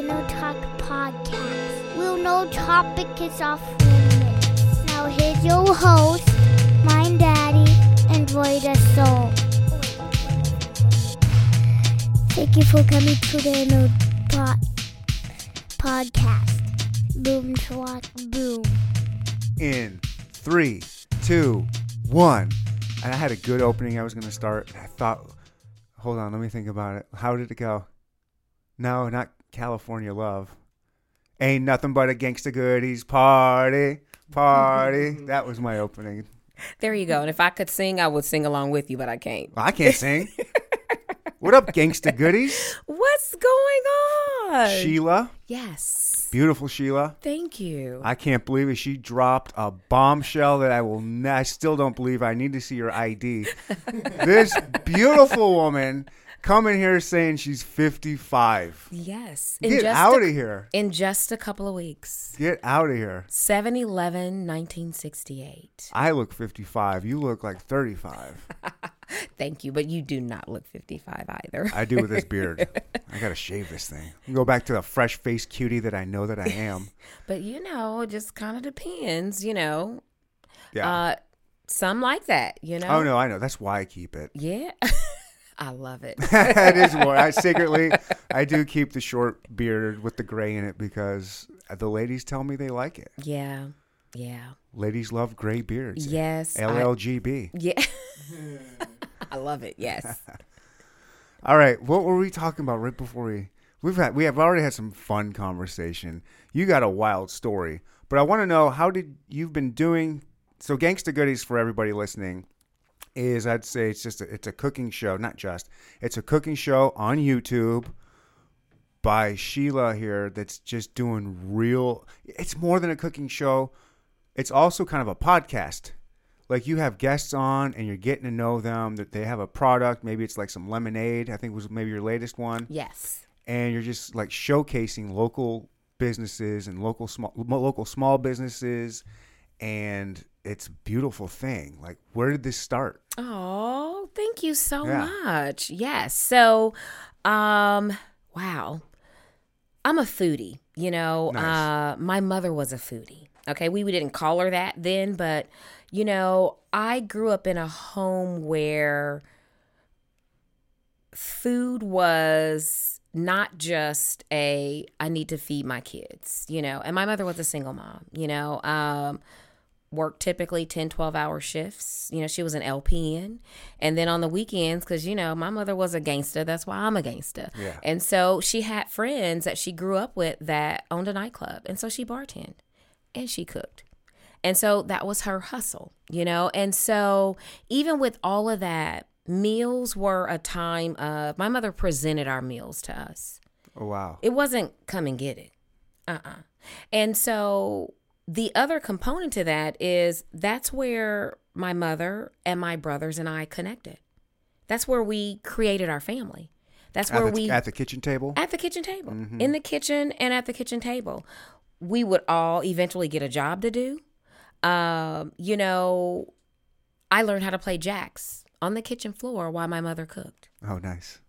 a No Topic podcast. Well, No Topic is off limits. Now here's your host, Mind Daddy, and Roy the Soul. Thank you for coming to the No podcast. Boom, swat, boom. In 3, 2, 1. And I had a good opening. I was going to start. I thought, hold on, let me think about it. How did it go? No, not California Love. Ain't nothing but a Gangsta Goodies party. That was my opening. There you go. And if I could sing, I would sing along with you, but I can't. Well, I can't sing. What up, Gangsta Goodies? What's going on? Sheila. Yes. Beautiful Sheila. Thank you. I can't believe it. She dropped a bombshell that I still don't believe. I need to see your ID. This beautiful woman coming here saying she's 55. Yes. Get out of here. In just a couple of weeks. Get out of here. 7/11/1968. I look 55. You look like 35. Thank you, but you do not look 55 either. I do with this beard. I got to shave this thing. Go back to the fresh-faced cutie that I know that I am. But, you know, it just kind of depends, you know. Yeah. Some like that, you know. Oh, no, I know. That's why I keep it. Yeah. I love it. It is more. I do keep the short beard with the gray in it because the ladies tell me they like it. Yeah. Yeah. Ladies love gray beards. Yes. LLGB. Yeah. I love it. Yes. All right. What were we talking about right before we have already had some fun conversation. You got a wild story, but I want to know you've been doing. So Gangsta Goodies, for everybody listening, is I'd say it's a cooking show, it's a cooking show on YouTube by Sheila here. That's just doing real. It's more than a cooking show. It's also kind of a podcast. Like you have guests on and you're getting to know them, that they have a product. Maybe it's like some lemonade, I think was maybe your latest one. Yes. And you're just like showcasing local businesses and local small businesses. And it's a beautiful thing. Like, where did this start? Oh, thank you so much. Yes. So, wow. I'm a foodie, you know. Nice. My mother was a foodie. Okay, we didn't call her that then, but, you know, I grew up in a home where food was not just I need to feed my kids, you know. And my mother was a single mom, you know, worked typically 10, 12-hour shifts. You know, she was an LPN. And then on the weekends, because, you know, my mother was a gangster. That's why I'm a gangster. Yeah. And so she had friends that she grew up with that owned a nightclub. And so she bartended. And she cooked. And so that was her hustle, you know. And so even with all of that, meals were a time of, my mother presented our meals to us. Oh, wow. It wasn't come and get it. And so the other component to that is that's where my mother and my brothers and I connected. That's where we created our family. That's where we. At the kitchen table? At the kitchen table. Mm-hmm. In the kitchen and at the kitchen table. We would all eventually get a job to do. You know, I learned how to play jacks on the kitchen floor while my mother cooked. Oh, nice.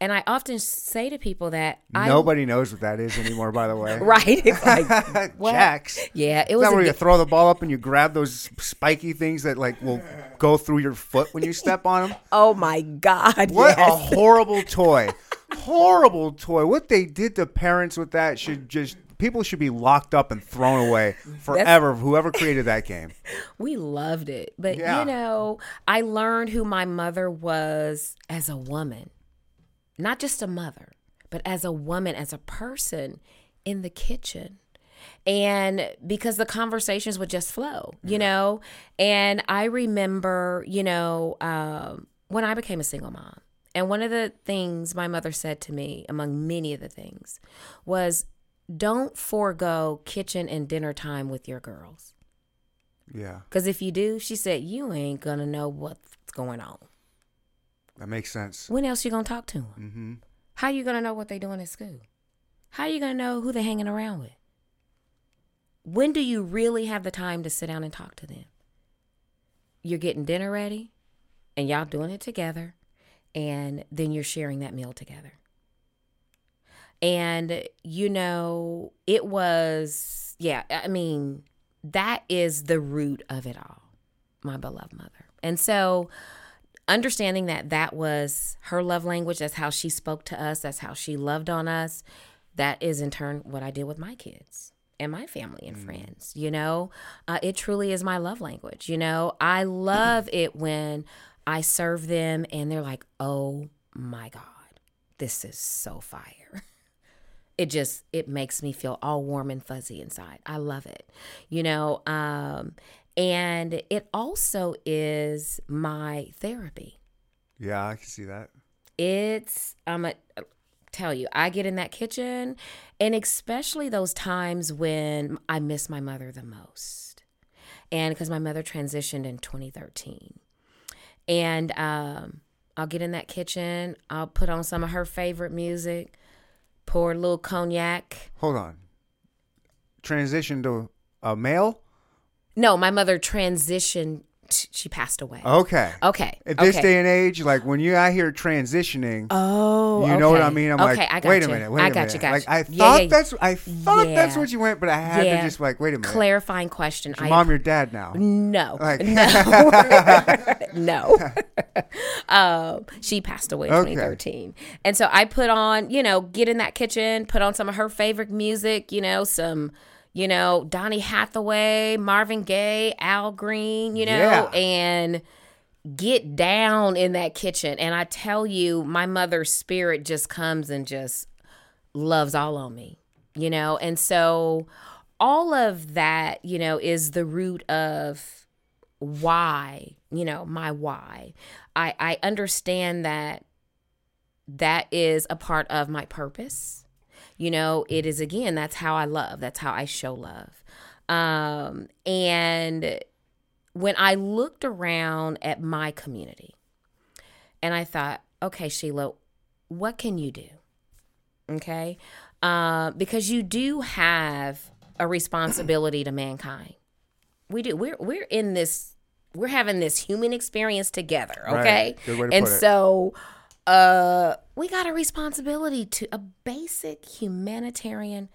And I often say to people that nobody knows what that is anymore, by the way. Right. It's like, well, jacks. Yeah. It was that where you throw the ball up and you grab those spiky things that like will go through your foot when you step on them. Oh, my God. What a horrible toy. Horrible toy. What they did to parents with that should just... People should be locked up and thrown away forever, whoever created that game. We loved it. But, you know, I learned who my mother was as a woman. Not just a mother, but as a woman, as a person in the kitchen. And because the conversations would just flow, you know. And I remember, you know, when I became a single mom. And one of the things my mother said to me, among many of the things, was, don't forego kitchen and dinner time with your girls. Yeah. Because if you do, she said, you ain't going to know what's going on. That makes sense. When else you going to talk to them? Mm-hmm. How you going to know what they doing at school? How you going to know who they hanging around with? When do you really have the time to sit down and talk to them? You're getting dinner ready, and y'all doing it together, and then you're sharing that meal together. And, you know, it was, yeah, I mean, that is the root of it all, my beloved mother. And so understanding that that was her love language, that's how she spoke to us, that's how she loved on us, that is in turn what I did with my kids and my family and friends, you know. It truly is my love language, you know. I love it when I serve them and they're like, oh, my God, this is so fire. It makes me feel all warm and fuzzy inside. I love it, you know. And it also is my therapy. Yeah, I can see that. I'm going to tell you, I get in that kitchen, and especially those times when I miss my mother the most. And because my mother transitioned in 2013. And I'll get in that kitchen. I'll put on some of her favorite music, pour a little cognac. Hold on. Transition to a male? No, my mother transitioned. She passed away. Okay. At this day and age, like when you're out here transitioning, you know what I mean? I'm like, wait a minute. I thought that's what you went, but I had to just like, wait a minute. Clarifying question. Is your mom, your dad now? No. She passed away in 2013. And so I put on, you know, get in that kitchen, put on some of her favorite music, you know, some... You know, Donny Hathaway, Marvin Gaye, Al Green, you know, and get down in that kitchen. And I tell you, my mother's spirit just comes and just loves all on me, you know. And so all of that, you know, is the root of why, you know, my why. I understand that that is a part of my purpose. You know, it is, again, that's how I love. That's how I show love. And when I looked around at my community and I thought, okay, Sheila, what can you do? Okay. Because you do have a responsibility to mankind. We do. We're in this, we're having this human experience together. Okay. Right. Good way to put it. So, we got a responsibility to a basic humanitarian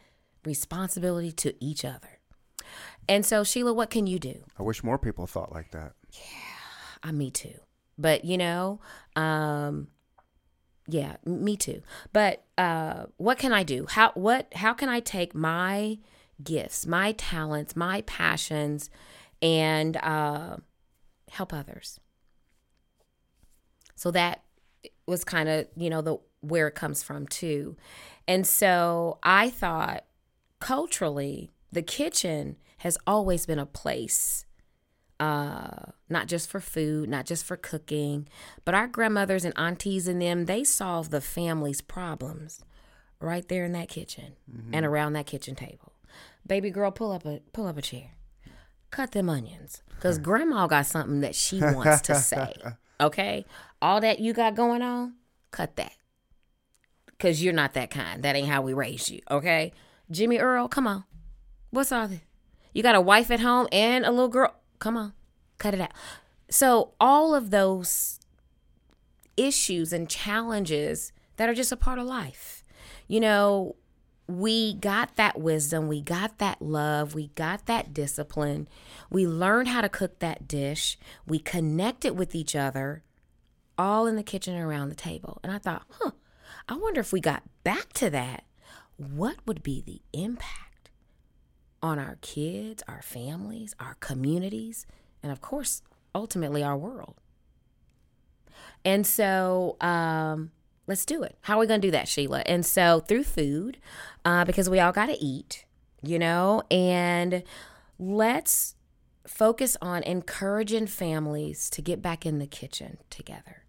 responsibility to each other. And so, Sheila, what can you do? I wish more people thought like that. Yeah, me too. But, you know, yeah, me too. But what can I do? How can I take my gifts, my talents, my passions, and help others? So that was kind of, you know, where it comes from too. And so I thought culturally, the kitchen has always been a place, not just for food, not just for cooking, but our grandmothers and aunties and them, they solved the family's problems right there in that kitchen and around that kitchen table. Baby girl, pull up a chair. Cut them onions, because grandma got something that she wants to say. Okay, all that you got going on, cut that, because you're not that kind. That ain't how we raised you, okay? Jimmy Earl, come on. What's all this? You got a wife at home and a little girl. Come on, cut it out. So all of those issues and challenges that are just a part of life, you know, we got that wisdom, we got that love, we got that discipline. We learned how to cook that dish. We connected with each other all in the kitchen and around the table. And I thought, I wonder if we got back to that, what would be the impact on our kids, our families, our communities, and of course, ultimately our world. And so, let's do it. How are we going to do that, Sheila? And so through food, because we all got to eat, you know, and let's focus on encouraging families to get back in the kitchen together,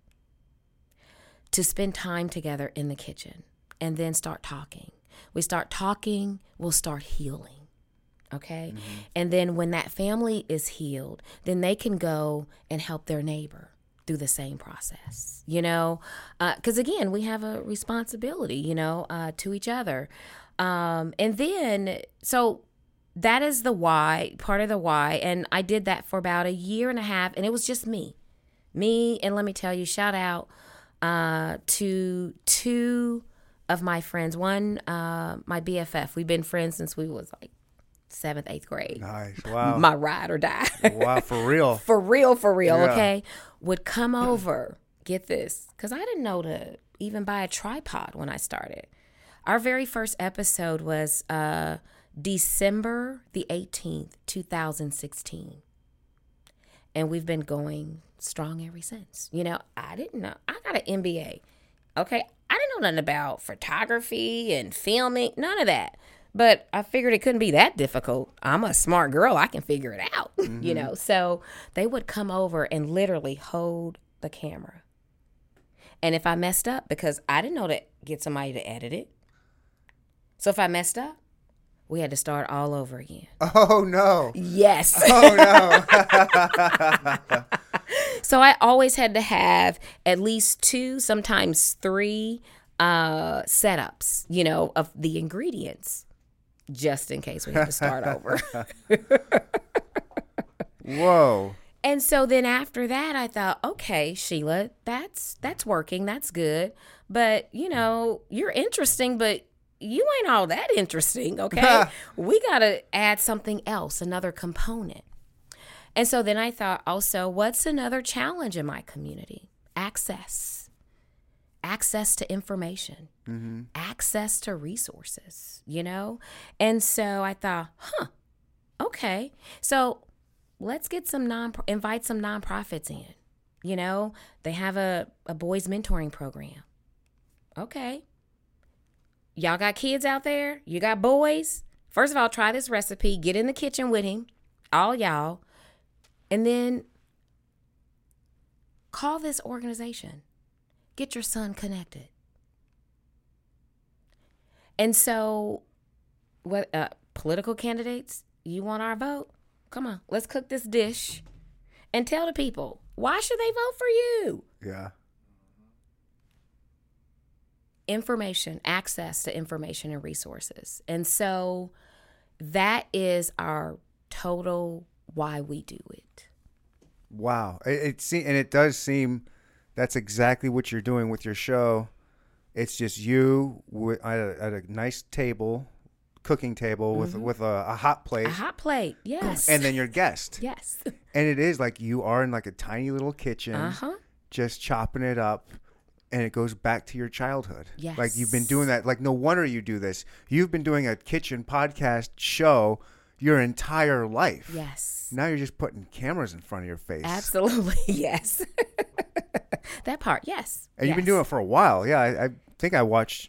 to spend time together in the kitchen, and then start talking. We start talking, we'll start healing, okay? Mm-hmm. And then when that family is healed, then they can go and help their neighbor through the same process, you know, because again, we have a responsibility, you know, to each other. And then, so that is the why, part of the why. And I did that for about a year and a half, and it was just me. And let me tell you, shout out to two of my friends. One, my BFF. We've been friends since we was like 7th, 8th grade. Nice. Wow. My ride or die. Wow, for real. for real, yeah. Okay? Would come over, get this, because I didn't know to even buy a tripod when I started. Our very first episode was December the 18th, 2016. And we've been going strong ever since. You know, I didn't know. I got an MBA. Okay, I didn't know nothing about photography and filming, none of that. But I figured it couldn't be that difficult. I'm a smart girl. I can figure it out, mm-hmm. you know. So they would come over and literally hold the camera. And if I messed up, because I didn't know to get somebody to edit it. So if I messed up, we had to start all over again. Oh, no. Yes. Oh, no. So I always had to have at least 2, sometimes 3 setups, you know, of the ingredients, just in case we had to start over. Whoa. And so then after that, I thought, okay, Sheila, that's working. That's good. But, you know, you're interesting, but you ain't all that interesting, okay? We got to add something else, another component. And so then I thought also, what's another challenge in my community? Access to information, mm-hmm. access to resources, you know? And so I thought, okay. So let's get invite some nonprofits in, you know? They have a boys mentoring program. Okay. Y'all got kids out there? You got boys? First of all, try this recipe. Get in the kitchen with him, all y'all. And then call this organization. Get your son connected. And so, what political candidates, you want our vote? Come on, let's cook this dish and tell the people, why should they vote for you? Yeah. Information, access to information and resources. And so that is our total why we do it. Wow. It does seem that's exactly what you're doing with your show. It's just you at a nice table, cooking table with mm-hmm. with a hot plate. A hot plate, yes. And then your guest. Yes. And it is like you are in like a tiny little kitchen uh-huh. just chopping it up. And it goes back to your childhood. Yes. Like you've been doing that. Like no wonder you do this. You've been doing a kitchen podcast show your entire life. Yes. Now you're just putting cameras in front of your face. Absolutely. Yes. That part. Yes. And yes. You've been doing it for a while. Yeah. I think I watched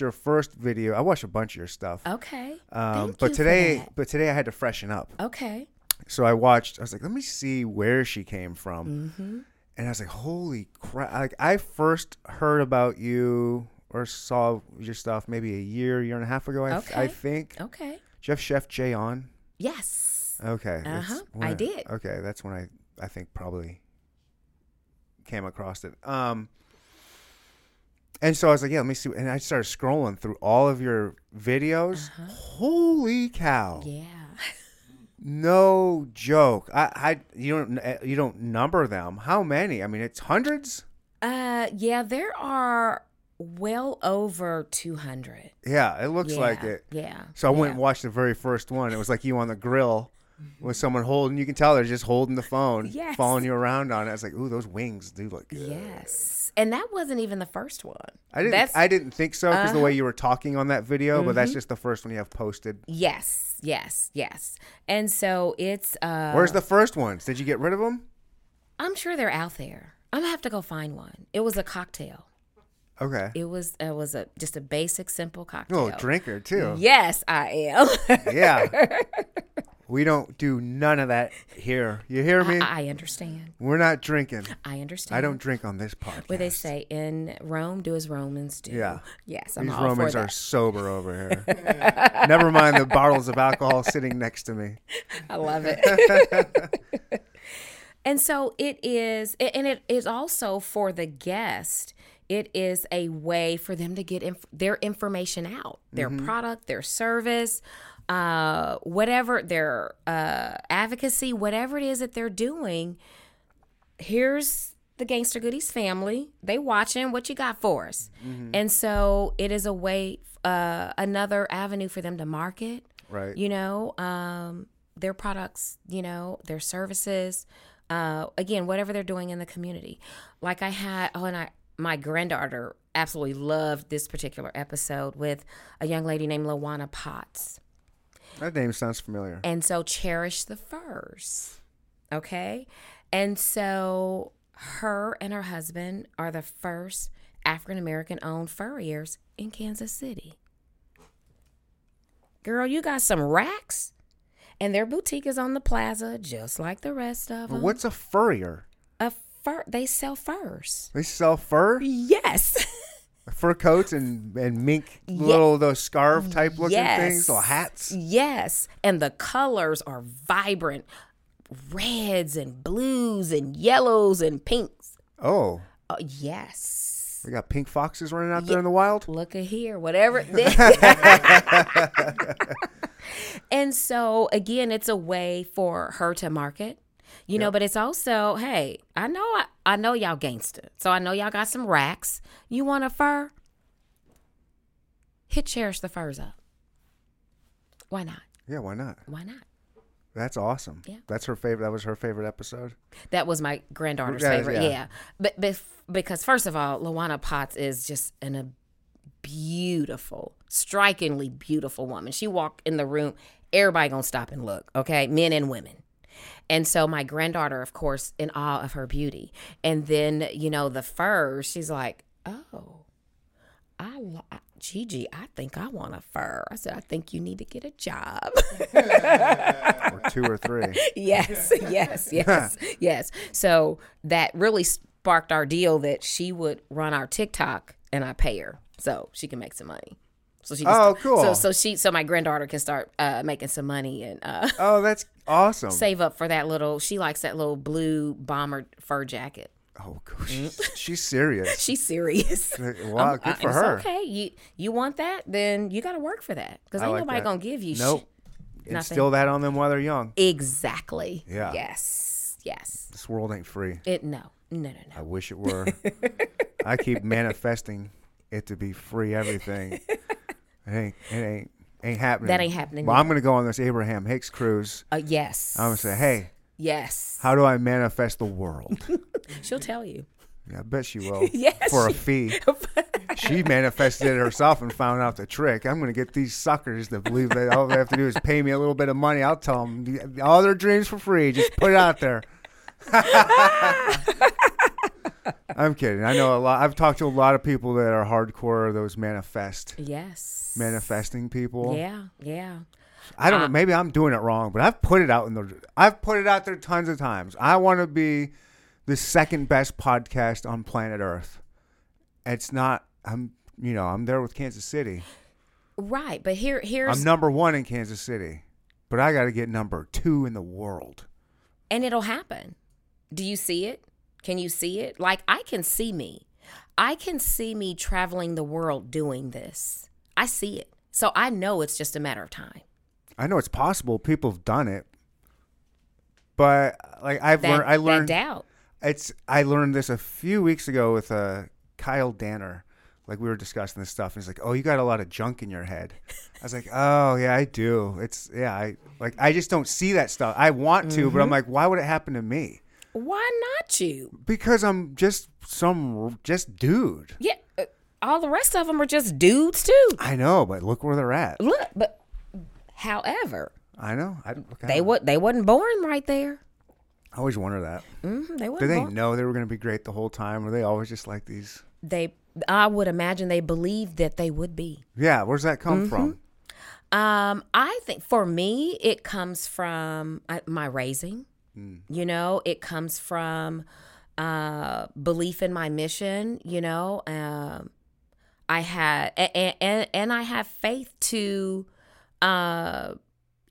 your first video. I watched a bunch of your stuff. Okay. But today I had to freshen up. Okay. So I was like, let me see where she came from. Mm-hmm. And I was like, holy crap. Like, I first heard about you or saw your stuff maybe a year and a half ago, I think. Okay. Did you have Chef Jay on? Yes. Okay. Uh-huh. I did. Okay. That's when I think probably came across it. And so I was like, yeah, let me see. And I started scrolling through all of your videos. Uh-huh. Holy cow. Yeah. No joke. You don't number them. How many? I mean, it's hundreds. Yeah, there are well over 200. Yeah, it looks like it. Yeah. So I went and watched the very first one. It was like you on the grill with someone holding. You can tell they're just holding the phone, yes. following you around on it. I was like, ooh, those wings do look good. Yes, and that wasn't even the first one. I didn't think so because the way you were talking on that video, mm-hmm. but that's just the first one you have posted. Yes. And so it's. Where's the first ones? Did you get rid of them? I'm sure they're out there. I'm gonna have to go find one. It was a cocktail. Okay. It was just a basic, simple cocktail. Oh, drinker too. Yes, I am. Yeah. We don't do none of that here. You hear me? I understand. We're not drinking. I understand. I don't drink on this podcast. Where they say, in Rome, do as Romans do. Yeah. Yes, I'm all for that. These Romans are sober over here. Never mind the bottles of alcohol sitting next to me. I love it. And so it is, and it is also for the guest, it is a way for them to get their information out, their mm-hmm. product, their service, whatever their advocacy, whatever it is that they're doing, here's the Gangsta Goodies family. They watching what you got for us. Mm-hmm. And so it is a way, another avenue for them to market. Right. You know, their products, you know, their services, again, whatever they're doing in the community. Like I had, my granddaughter absolutely loved this particular episode with a young lady named LaWanna Potts. That name sounds familiar. And so Cherish the Furs. Okay. And so her and her husband are the first African-American owned furriers in Kansas City. Girl, you got some racks? And their boutique is on the plaza, just like the rest of them. What's a furrier? A fur. They sell furs. They sell fur? Yes. Fur coats and mink, yes. Little those scarf type looking, yes. Things, little hats. Yes. And the colors are vibrant. Reds and blues and yellows and pinks. Oh. Yes. We got pink foxes running out there in the wild. Look at here, whatever. And so, again, it's a way for her to market, you know, but it's also, hey, I know y'all gangsta. So I know y'all got some racks. You want a fur? Hit Cherish the Furs up. Why not? Yeah, why not? Why not? That's awesome. Yeah. That's her favorite. That was her favorite episode. That was my granddaughter's favorite. Yeah. But because first of all, LaWanna Potts is just a beautiful, strikingly beautiful woman. She walked in the room. Everybody going to stop and look. Okay. Men and women. And so my granddaughter, of course, in awe of her beauty. And then, you know, the fur, she's like, oh, Gigi, I think I want a fur. I said, I think you need to get a job. Or two or three. Yes. So that really sparked our deal that she would run our TikTok and I pay her so she can make some money. So she can cool. So my granddaughter can start making some money and oh, that's awesome. Save up for that little. She likes that little blue bomber fur jacket. Oh, gosh. She's serious. She's serious. Wow, good for her. It's okay. You want that? Then you got to work for that because ain't nobody going to give you nope. Nothing. Instill that on them while they're young. Exactly. Yeah. Yes. This world ain't free. No. I wish it were. I keep manifesting it to be free everything. It ain't happening. That ain't happening. Well, I'm going to go on this Abraham Hicks cruise. Yes. I'm going to say, hey. Yes. How do I manifest the world? She'll tell you. Yeah, I bet she will. Yes. For a fee. She manifested it herself and found out the trick. I'm going to get these suckers to believe that all they have to do is pay me a little bit of money. I'll tell them all their dreams for free. Just put it out there. I'm kidding. I know a lot. I've talked to a lot of people that are hardcore, those manifesting people. Yeah. I don't know. Maybe I'm doing it wrong, but I've put it out there tons of times. I want to be the second best podcast on planet Earth. It's not. I'm there with Kansas City. Right, but here's I'm number one in Kansas City, but I got to get number two in the world. And it'll happen. Do you see it? Can you see it? Like I can see me. I can see me traveling the world doing this. I see it. So I know it's just a matter of time. I know it's possible. People have done it, but like I learned. I learned this a few weeks ago with Kyle Danner. Like we were discussing this stuff, and he's like, "Oh, you got a lot of junk in your head." I was like, "Oh yeah, I do." I just don't see that stuff. I want to, but I'm like, why would it happen to me? Why not you? Because I'm just dude. Yeah, all the rest of them are just dudes too. I know, but look where they're at. However, I know they wasn't born right there. I always wonder that. They weren't. Did they know they were going to be great the whole time? Were they always just like these? I would imagine they believed that they would be. Yeah, where's that come from? I think for me, it comes from my raising. Mm. You know, it comes from belief in my mission. You know, I had and I have faith to.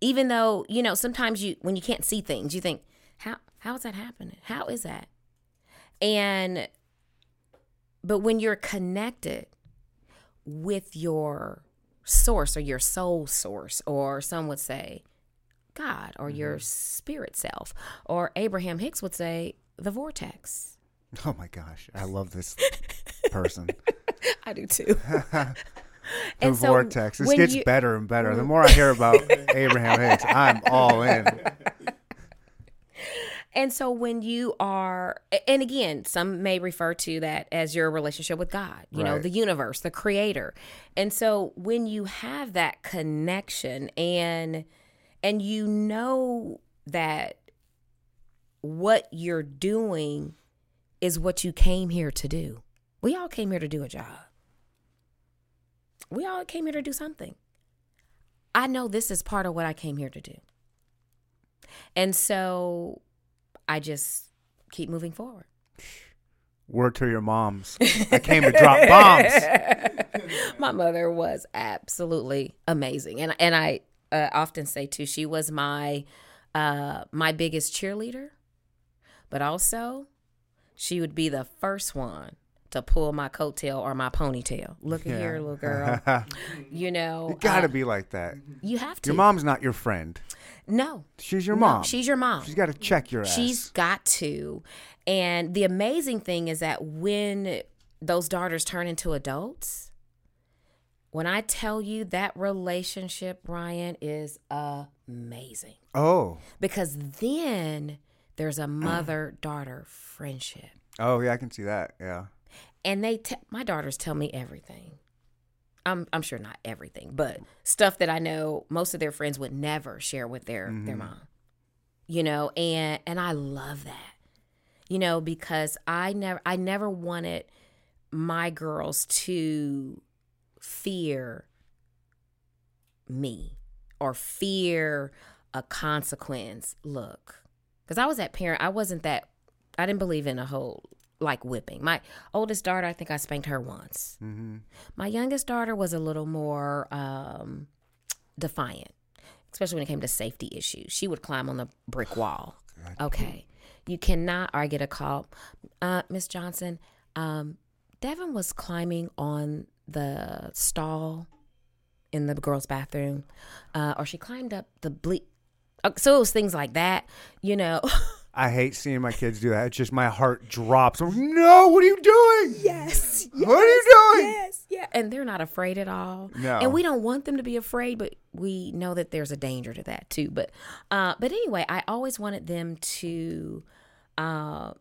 Even though, you know, sometimes when you can't see things, you think, how is that happening? How is that? But when you're connected with your source or your soul source, or some would say God or your spirit self, or Abraham Hicks would say the vortex, Oh my gosh, I love this person. I do too. The and vortex. So it gets better and better. The more I hear about Abraham Hicks, I'm all in. And so when you are, and again, some may refer to that as your relationship with God, you know, the universe, the creator. And so when you have that connection and you know that what you're doing is what you came here to do. We all came here to do a job. We all came here to do something. I know this is part of what I came here to do. And so I just keep moving forward. Word to your moms. I came to drop bombs. My mother was absolutely amazing. And I often say, too, she was my my biggest cheerleader. But also, she would be the first one to pull my coattail or my ponytail. Look at here, little girl. You know. You got to be like that. You have to. Your mom's not your friend. No. She's your mom. She's your mom. She's got to check your ass. She's got to. And the amazing thing is that when those daughters turn into adults, when I tell you that relationship, Ryan, is amazing. Oh. Because then there's a mother-daughter friendship. Oh, yeah, I can see that. Yeah. And they my daughters tell me everything. I'm sure not everything, but stuff that I know most of their friends would never share with their mom. You know, and I love that. You know, because I never wanted my girls to fear me or fear a consequence. Look, because I was that parent. I didn't believe in a whole like whipping. My oldest daughter, I think I spanked her once. Mm-hmm. My youngest daughter was a little more defiant, especially when it came to safety issues. She would climb on the brick wall. Okay, you cannot. Or I get a call, Miss Johnson. Devin was climbing on the stall in the girls' bathroom, or she climbed up the bleak. So it was things like that, you know. I hate seeing my kids do that. It's just my heart drops. I'm, no, what are you doing? Yes. What are you doing? Yes. Yeah. And they're not afraid at all. No. And we don't want them to be afraid, but we know that there's a danger to that too. But anyway, I always wanted them to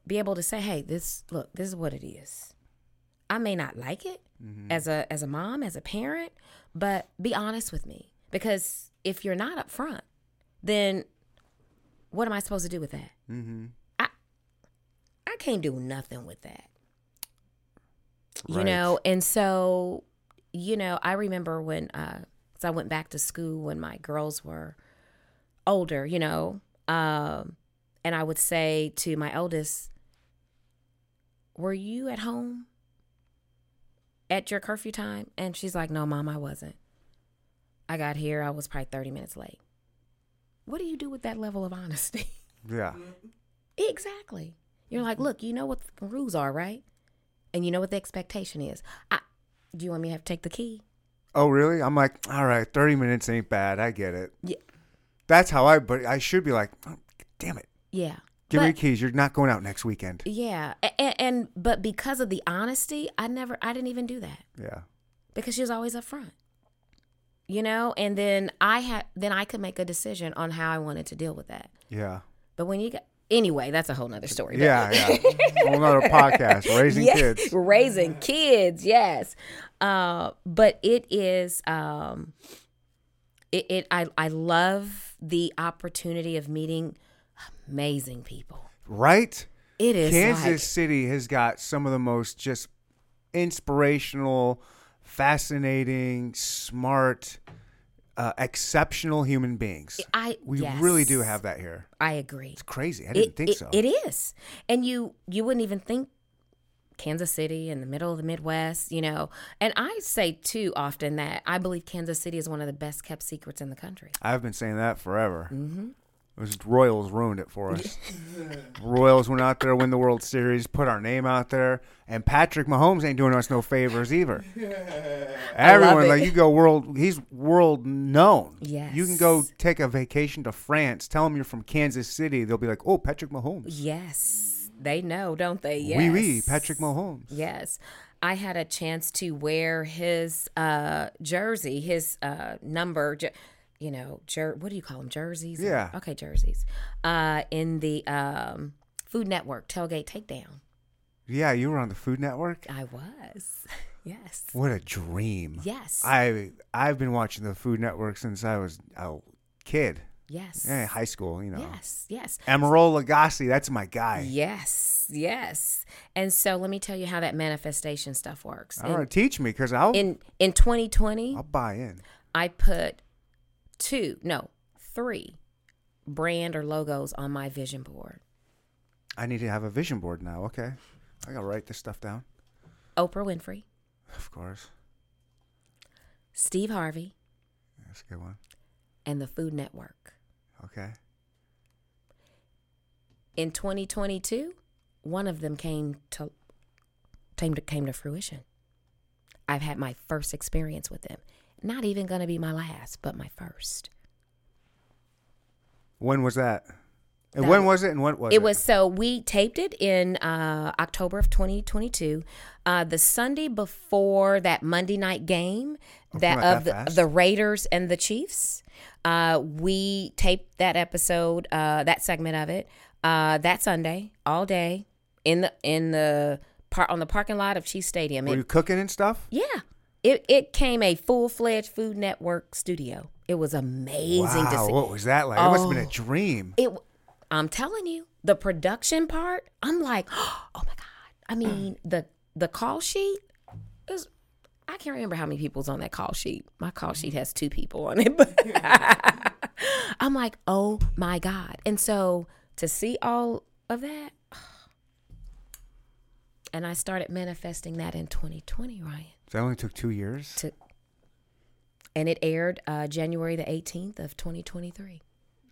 be able to say, hey, this is what it is. I may not like it as a mom, as a parent, but be honest with me. Because if you're not up front, then what am I supposed to do with that? Mm-hmm. I can't do nothing with that, you know? And so, you know, I remember when I went back to school when my girls were older, you know, and I would say to my oldest, were you at home at your curfew time? And she's like, no, Mom, I wasn't. I got here. I was probably 30 minutes late. What do you do with that level of honesty? Yeah. Exactly. You're like, look, you know what the rules are, right? And you know what the expectation is. Do you want me to have to take the key? Oh, really? I'm like, all right, 30 minutes ain't bad. I get it. Yeah. That's how but I should be like, oh, damn it. Yeah. Give me your keys. You're not going out next weekend. Yeah. But because of the honesty, I didn't even do that. Yeah. Because she was always up front. You know, and then I could make a decision on how I wanted to deal with that. Yeah. But when you got, anyway, that's a whole nother story. Yeah. Whole nother podcast, raising kids. Raising kids, yes. But it is, I love the opportunity of meeting amazing people. Right? It is Kansas City has got some of the most just inspirational, fascinating, smart, exceptional human beings. We really do have that here. I agree. It's crazy. I didn't think so. It is. And you wouldn't even think Kansas City in the middle of the Midwest, you know. And I say, too, often that I believe Kansas City is one of the best kept secrets in the country. I've been saying that forever. Mm-hmm. Royals ruined it for us. Royals went out there, win the World Series, put our name out there, and Patrick Mahomes ain't doing us no favors either. Everyone, like, you go he's world known. Yes. You can go take a vacation to France, tell them you're from Kansas City, they'll be like, oh, Patrick Mahomes. Yes. They know, don't they? Yes. Oui, Patrick Mahomes. Yes. I had a chance to wear his jersey, his number, you know, what do you call them? Jerseys? Yeah. Okay, jerseys. In the Food Network tailgate takedown. Yeah, you were on the Food Network? I was. Yes. What a dream. Yes. I've been watching the Food Network since I was a kid. Yes. Yeah, high school, you know. Yes, yes. Emeril Lagasse, that's my guy. Yes, yes. And so let me tell you how that manifestation stuff works. All right, teach me, because I'll... In 2020... I'll buy in. I put three brand or logos on my vision board. I need to have a vision board now, okay. I got to write this stuff down. Oprah Winfrey. Of course. Steve Harvey. That's a good one. And the Food Network. Okay. In 2022, one of them came to fruition. I've had my first experience with them. Not even going to be my last, but my first. When was that? And when was it and what was it? It was, so we taped it in October of 2022. The Sunday before that Monday night game of the Raiders and the Chiefs, we taped that episode, that segment of it, that Sunday, all day, on the parking lot of Chiefs Stadium. Were you cooking and stuff? Yeah. It came a full-fledged Food Network studio. It was amazing to see. What was that like? It must have been a dream. I'm telling you, the production part, I'm like, oh my God. I mean, the call sheet is, I can't remember how many people's on that call sheet. My call sheet has 2 people on it, but I'm like, oh my God. And so to see all of that, and I started manifesting that in 2020, Ryan. So that only took 2 years? And it aired January the 18th of 2023.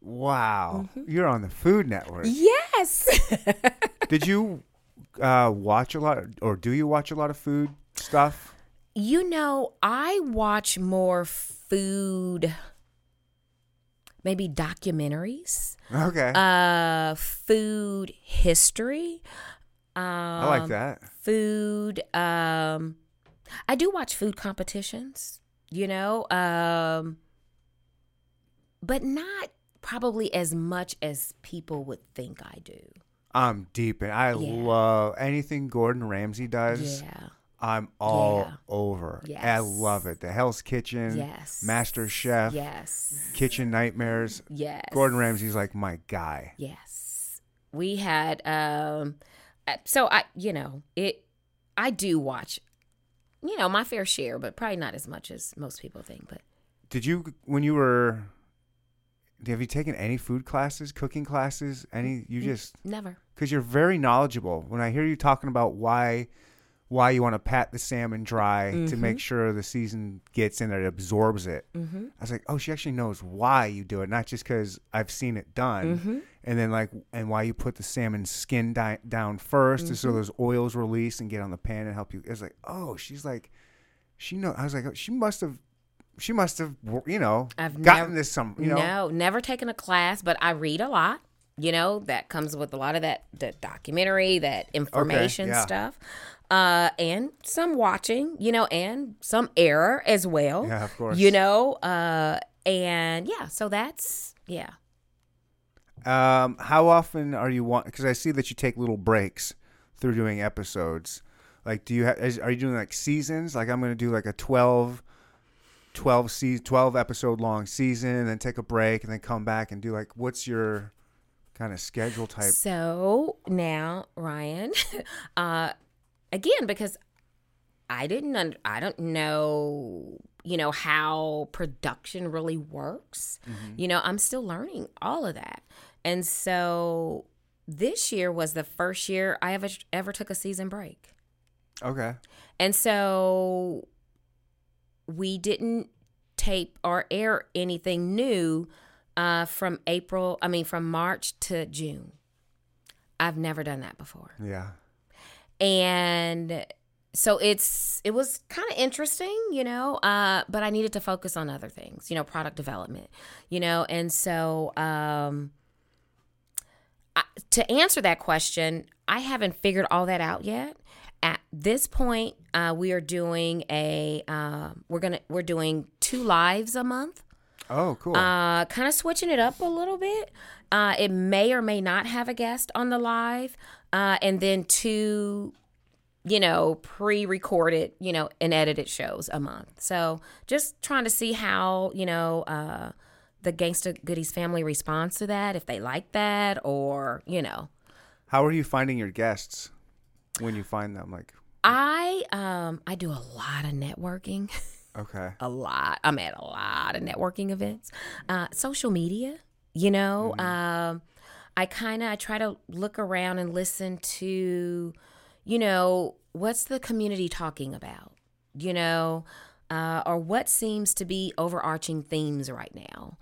Wow. Mm-hmm. You're on the Food Network. Yes. Did you watch a lot or do you watch a lot of food stuff? You know, I watch more food, maybe documentaries. Okay. Food history. I like that. Food. I do watch food competitions, you know, but not probably as much as people would think I do. I'm deep in. I love anything Gordon Ramsay does. Yeah. I'm all over. Yes. I love it. The Hell's Kitchen. Yes. Master Chef. Yes. Kitchen Nightmares. Yes. Gordon Ramsay's like my guy. Yes. We had, so I, you know, I do watch, you know, my fair share, but probably not as much as most people think. But did you, when you were... Have you taken any food classes, cooking classes? Any? You just never, because you're very knowledgeable. When I hear you talking about why you want to pat the salmon dry to make sure the season gets in there, it absorbs it. Mm-hmm. I was like, oh, she actually knows why you do it, not just because I've seen it done. Mm-hmm. And then why you put the salmon skin down first, mm-hmm. so those oils release and get on the pan and help you. It's like, oh, she's like, she knows. I was like, oh, she must have, you know, I've never taken a class, but I read a lot. You know, that comes with a lot of that documentary, that information stuff, and some watching, you know, and some error as well. Yeah, of course. You know, and yeah, so that's, yeah. How often are you because I see that you take little breaks through doing episodes. Like, are you doing like seasons? Like, I'm going to do like a 12 episode long season and then take a break and then come back and do like, what's your kind of schedule type? So now, Ryan, again, because I don't know, you know, how production really works. Mm-hmm. You know, I'm still learning all of that. And so this year was the first year I ever took a season break. Okay. And so... we didn't tape or air anything new from March to June. I've never done that before. Yeah. And so it was kind of interesting, you know, but I needed to focus on other things, you know, product development, you know. And so to answer that question, I haven't figured all that out yet. At this point, we are doing we're doing 2 lives a month. Oh, cool. Kind of switching it up a little bit. It may or may not have a guest on the live, and then 2, pre-recorded, and edited shows a month. So just trying to see how, the Gangsta Goodies family responds to that, if they like that, or, How are you finding your guests when you find them? I do a lot of networking. Okay. A lot. I'm at a lot of networking events. Social media, Mm-hmm. I try to look around and listen to, what's the community talking about, or what seems to be overarching themes right now,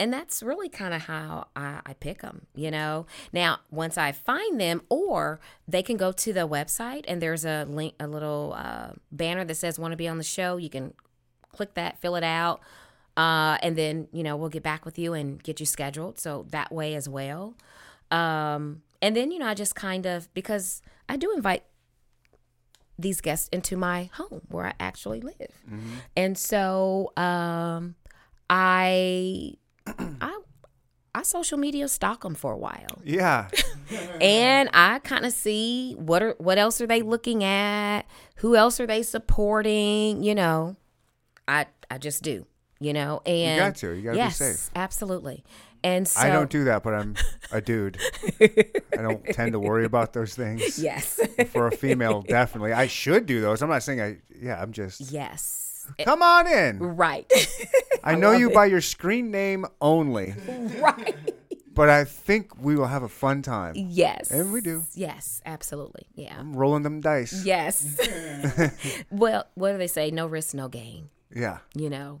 and that's really kind of how I pick them, Now, once I find them, or they can go to the website and there's a link, a little banner that says want to be on the show. You can click that, fill it out, and then, we'll get back with you and get you scheduled. So that way as well. And then, I just because I do invite these guests into my home where I actually live. Mm-hmm. And so I social media stalk them for a while. Yeah. And I kind of see what else are they looking at? Who else are they supporting? I just do, and you got to. You got to be safe. Yes, absolutely. And so I don't do that, but I'm a dude. I don't tend to worry about those things. Yes. For a female, definitely. I should do those. I'm not saying I'm just. Yes. Come on in. Right. I know you by your screen name only. Right. But I think we will have a fun time. Yes. And we do. Yes, absolutely. Yeah. I'm rolling them dice. Yes. Well, what do they say? No risk, no gain. Yeah. And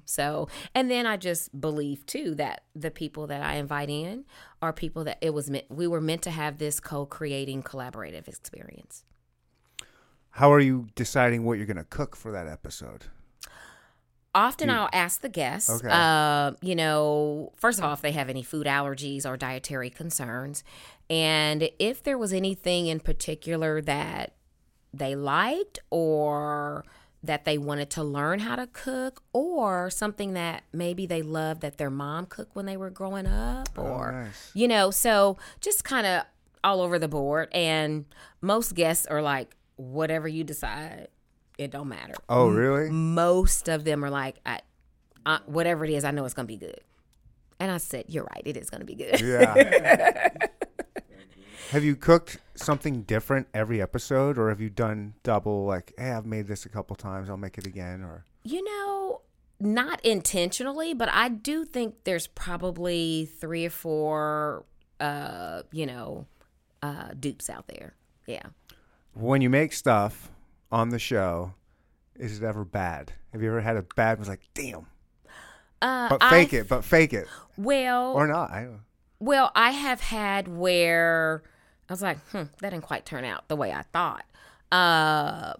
then I just believe too that the people that I invite in are people that we were meant to have this co-creating collaborative experience. How are you deciding what you're going to cook for that episode? Often I'll ask the guests, okay. First of all, if they have any food allergies or dietary concerns, and if there was anything in particular that they liked or that they wanted to learn how to cook, or something that maybe they loved that their mom cooked when they were growing up, or, nice. So just kind of all over the board. And most guests are like, whatever you decide. It don't matter. Oh, really? Most of them are like, I whatever it is, I know it's going to be good. And I said, you're right. It is going to be good. Yeah. Have you cooked something different every episode, or have you done double, I've made this a couple times. I'll make it again, or? Not intentionally, but I do think there's probably 3 or 4, dupes out there. Yeah. When you make stuff on the show, is it ever bad? Have you ever had a bad was like, damn. But fake it. Well. Or not. I have had where I was like, that didn't quite turn out the way I thought. And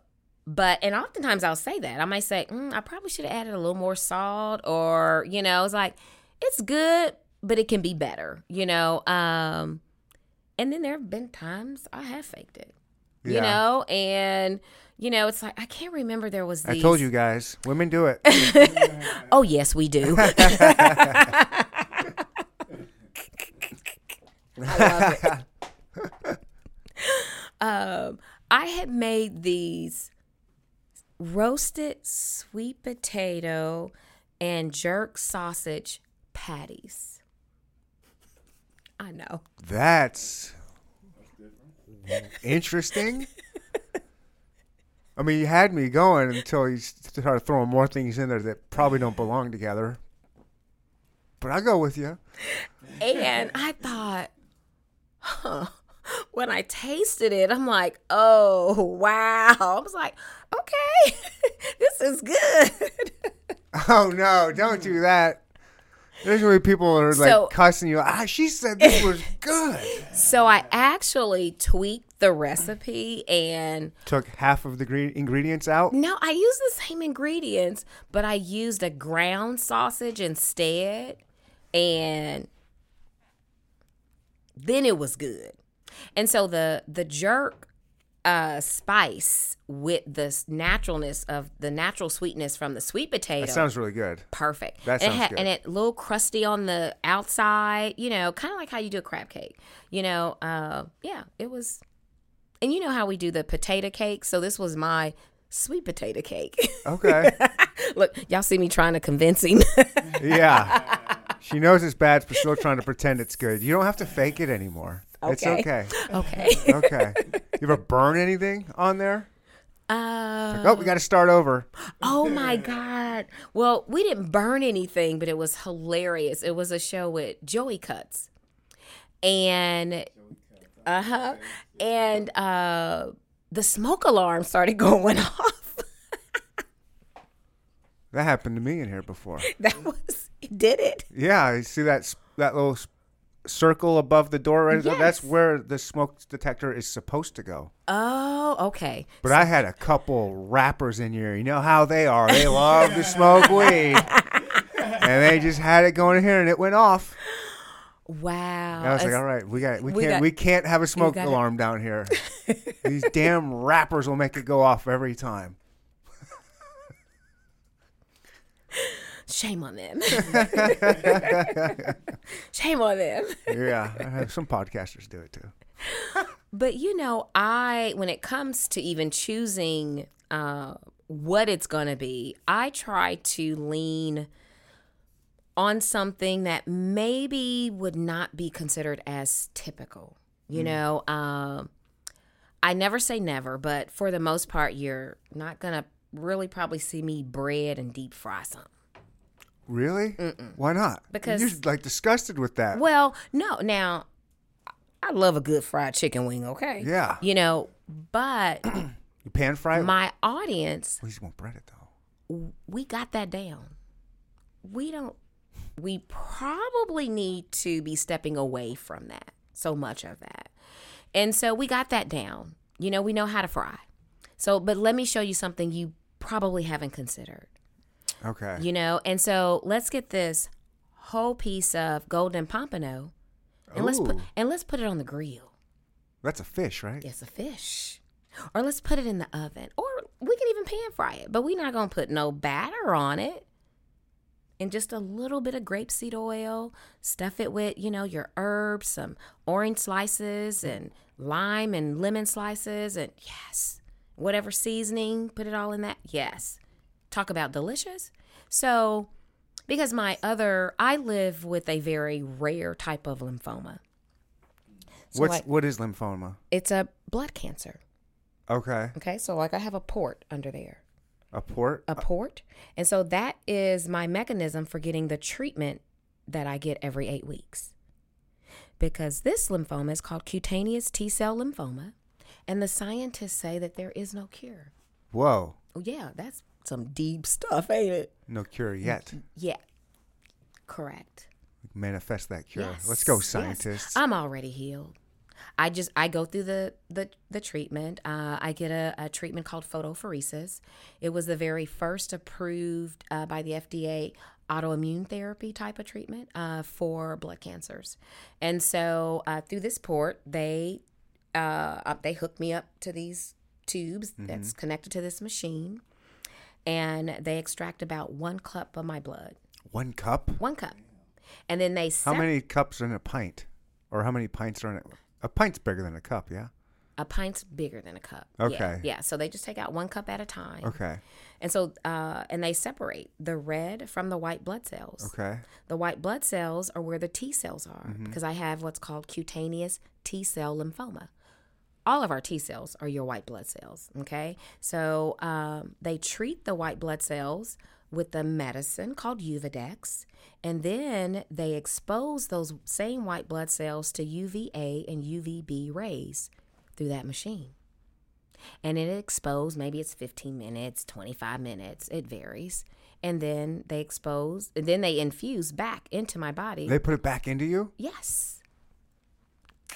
oftentimes I'll say that. I might say, I probably should have added a little more salt, or, it's like, it's good, but it can be better, And then there have been times I have faked it, yeah. It's like, I can't remember there was these. I told you guys, women do it. Oh, yes, we do. I love it. I had made these roasted sweet potato and jerk sausage patties. I know. That's interesting. I mean, you had me going until you started throwing more things in there that probably don't belong together. But I'll go with you. And I thought, when I tasted it, I'm like, oh, wow. I was like, okay, this is good. Oh, no, don't do that. There's going to be people that are cussing you. She said this was good. So I actually tweaked the recipe and took half of the ingredients out? No, I used the same ingredients, but I used a ground sausage instead. And Then it was good. And so the jerk spice with the naturalness of the natural sweetness from the sweet potato. That sounds really good. Perfect. That sounds good. And it a little crusty on the outside, you know, kind of like how you do a crab cake. You know, yeah, it was. And you know how we do the potato cake? So this was my sweet potato cake. Okay. Look, y'all see me trying to convince him. Yeah. She knows it's bad, but still trying to pretend it's good. You don't have to fake it anymore. Okay. It's okay. Okay. Okay. You ever burn anything on there? Like, oh, we got to start over. Oh, my God. Well, we didn't burn anything, but it was hilarious. It was a show with Joey Cuts. And... uh-huh. And the smoke alarm started going off. That happened to me in here before. That was, it did it? Yeah. You see that little circle above the door? Right? Yes. That's where the smoke detector is supposed to go. Oh, okay. But I had a couple rappers in here. You know how they are. They love to smoke weed. And they just had it going in here and it went off. Wow. And I was like, all right, we can't have a smoke alarm down here. These damn rappers will make it go off every time. Shame on them. Shame on them. Yeah, I have some podcasters do it too. But you know, when it comes to even choosing what it's going to be, I try to lean on something that maybe would not be considered as typical. You know, I never say never, but for the most part, you're not going to really probably see me bread and deep fry something. Really? Mm-mm. Why not? Because you're like disgusted with that. Well, no. Now, I love a good fried chicken wing, okay? Yeah. You know, but... You pan fry it? My audience... We just want bread it, though. We got that down. We probably need to be stepping away from that, so much of that. And so we got that down. You know, we know how to fry. So, but let me show you something you probably haven't considered. Okay. You know, and so let's get this whole piece of golden pompano and let's put it on the grill. That's a fish, right? It's a fish. Or let's put it in the oven. Or we can even pan fry it, but we're not going to put no batter on it. And just a little bit of grapeseed oil, stuff it with, you know, your herbs, some orange slices and lime and lemon slices and yes, whatever seasoning, put it all in that. Yes. Talk about delicious. So because I live with a very rare type of lymphoma. So what is lymphoma? It's a blood cancer. Okay. Okay. So like I have a port under there. A port? A port. And so that is my mechanism for getting the treatment that I get every 8 weeks. Because this lymphoma is called cutaneous T-cell lymphoma, and the scientists say that there is no cure. Whoa. Yeah, that's some deep stuff, ain't it? No cure yet. Yeah. Correct. Manifest that cure. Yes. Let's go, scientists. Yes. I'm already healed. I go through the treatment. I get a treatment called photophoresis. It was the very first approved by the FDA autoimmune therapy type of treatment for blood cancers. And so through this port, they hooked me up to these tubes that's connected to this machine, and they extract about 1 cup of my blood. 1 cup? 1 cup. And then they... How many cups are in a pint? Or how many pints are in it? A pint's bigger than a cup, yeah? A pint's bigger than a cup. Okay. Yeah. So they just take out 1 cup at a time. Okay. And so, and they separate the red from the white blood cells. Okay. The white blood cells are where the T cells are because I have what's called cutaneous T-cell lymphoma. All of our T cells are your white blood cells, okay? So they treat the white blood cells with a medicine called Uvidex, and then they expose those same white blood cells to UVA and UVB rays through that machine. And it exposed, maybe it's 15 minutes, 25 minutes, it varies. And then they expose, and then they infuse back into my body. They put it back into you? Yes.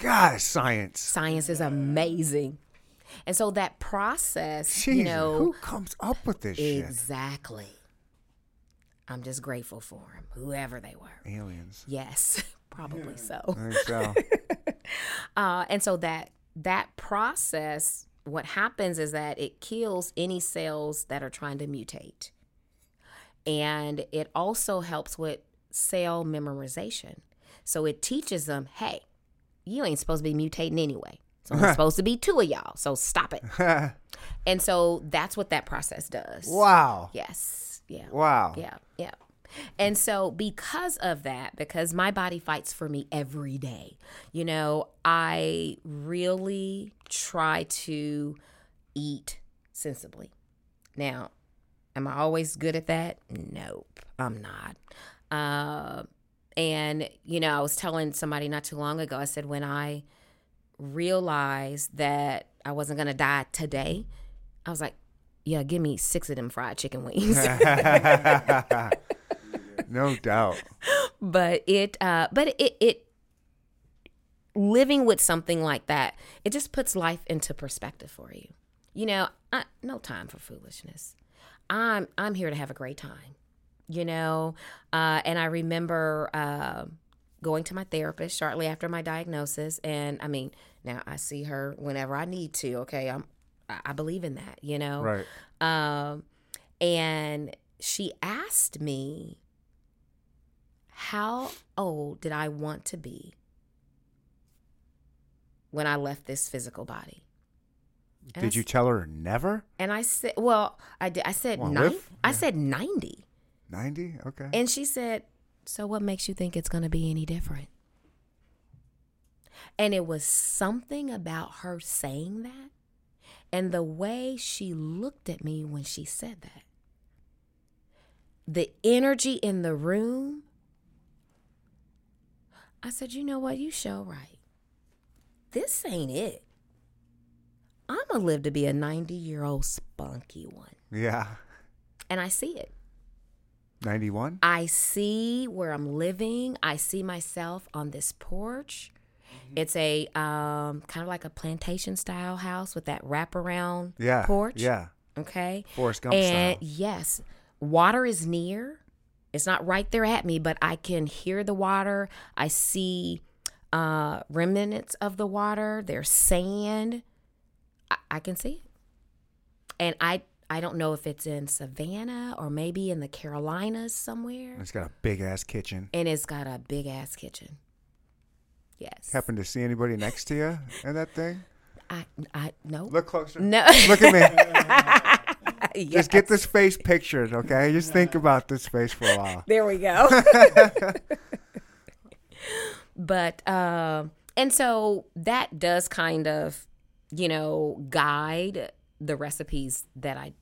God, science. Science is amazing. And so that process, jeez, you know. Who comes up with this shit? Exactly. I'm just grateful for them, whoever they were. Aliens. Yes, probably so. I think so. And so that process, what happens is that it kills any cells that are trying to mutate. And it also helps with cell memorization. So it teaches them, hey, you ain't supposed to be mutating anyway. So there's supposed to be two of y'all. So stop it. And so that's what that process does. Wow. Yes. Yeah. Wow. Yeah. Yeah. And so because of that, because my body fights for me every day, you know, I really try to eat sensibly. Now, am I always good at that? Nope, I'm not. And, you know, I was telling somebody not too long ago, I said, when I realized that I wasn't going to die today, I was like, yeah, give me 6 of them fried chicken wings. No doubt. But it living with something like that, it just puts life into perspective for you. You know, no time for foolishness. I'm here to have a great time, you know. And I remember going to my therapist shortly after my diagnosis, and I mean, now I see her whenever I need to. Okay, I believe in that, you know. Right. And she asked me, how old did I want to be when I left this physical body? And did you tell her never? And I said, well, I did. I said, I said 90. 90? Okay. And she said, so what makes you think it's going to be any different? And it was something about her saying that and the way she looked at me when she said that. The energy in the room. I said, you know what? You show right. This ain't it. I'm going to live to be a 90-year-old spunky one. Yeah. And I see it. 91? I see where I'm living. I see myself on this porch. Mm-hmm. It's a kind of like a plantation-style house with that wraparound porch. Yeah. Okay? Forrest Gump style. Yes. Water is near. It's not right there at me, but I can hear the water. I see remnants of the water. There's sand. I can see it. And I don't know if it's in Savannah or maybe in the Carolinas somewhere. It's got a big-ass kitchen. Yes. Happen to see anybody next to you in that thing? No. Look closer. No. Look at me. Yes. Just get this face pictured, okay? Just think about this face for a while. There we go. But, and so that does kind of, you know, guide the recipes that I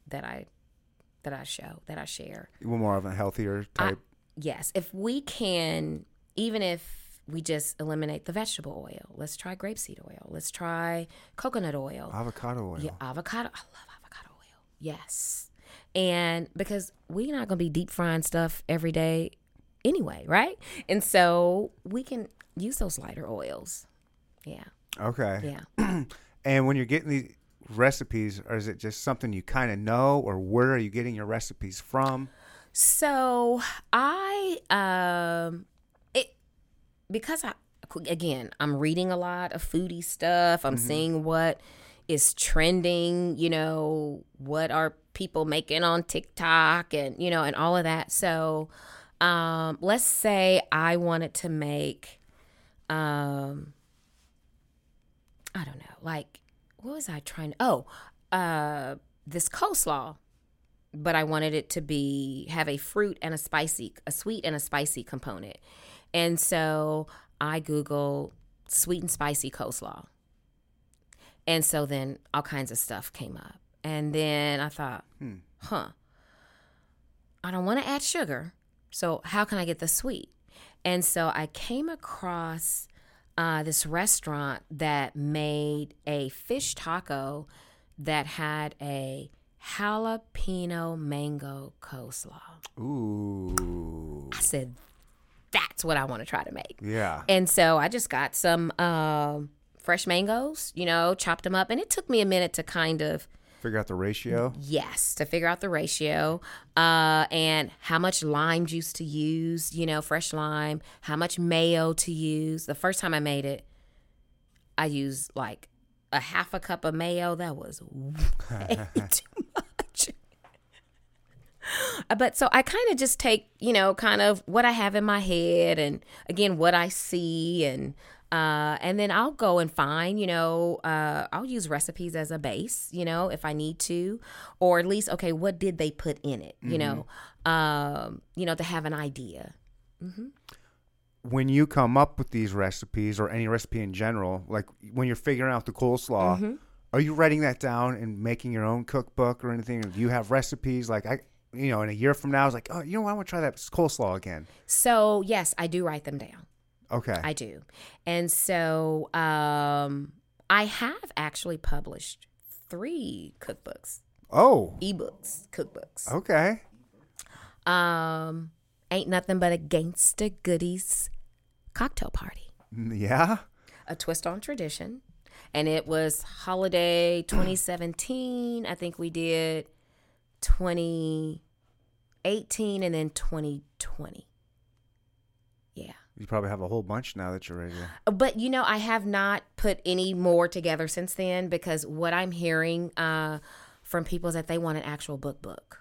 share. You want more of a healthier type? Yes. If we can, even if we just eliminate the vegetable oil, let's try grapeseed oil. Let's try coconut oil. Avocado oil. Yeah, avocado. I love avocado oil. Yes. And because we're not going to be deep frying stuff every day anyway, right? And so we can use those lighter oils. Yeah. Okay. Yeah. And when you're getting these recipes, or is it just something you kind of know, or where are you getting your recipes from? So I'm reading a lot of foodie stuff. I'm seeing what is trending, you know, what are people making on TikTok and, you know, and all of that. So let's say I wanted to make, I don't know, like, what was I trying to, this coleslaw, but I wanted it to have a fruit and a sweet and a spicy component. And so I Googled sweet and spicy coleslaw. And so then all kinds of stuff came up. And then I thought, I don't want to add sugar, so how can I get the sweet? And so I came across this restaurant that made a fish taco that had a jalapeno mango coleslaw. Ooh. I said, that's what I want to try to make. Yeah. And so I just got some fresh mangoes, you know, chopped them up. And it took me a minute to kind of figure out the ratio? Yes, to figure out the ratio and how much lime juice to use, you know, fresh lime, how much mayo to use. The first time I made it, I used like a half a cup of mayo. That was way too much. But so I kind of just take, you know, kind of what I have in my head and again, what I see. And then I'll go and find, you know, I'll use recipes as a base, you know, if I need to, or at least, okay, what did they put in it? You mm-hmm. know, you know, to have an idea. Mm-hmm. When you come up with these recipes or any recipe in general, like when you're figuring out the coleslaw, mm-hmm. are you writing that down and making your own cookbook or anything? Or do you have recipes? Like I, you know, in a year from now, I was like, oh, you know what? I want to try that coleslaw again. So yes, I do write them down. Okay. I do. And so I have actually published 3 cookbooks. Oh. Ebooks, cookbooks. Okay. Ain't Nothing But a Gangsta Goodies Cocktail Party. Yeah. A twist on tradition. And it was holiday 2017. I think we did 2018 and then 2020. Yeah. You probably have a whole bunch now that you're ready to. But, you know, I have not put any more together since then because what I'm hearing from people is that they want an actual book.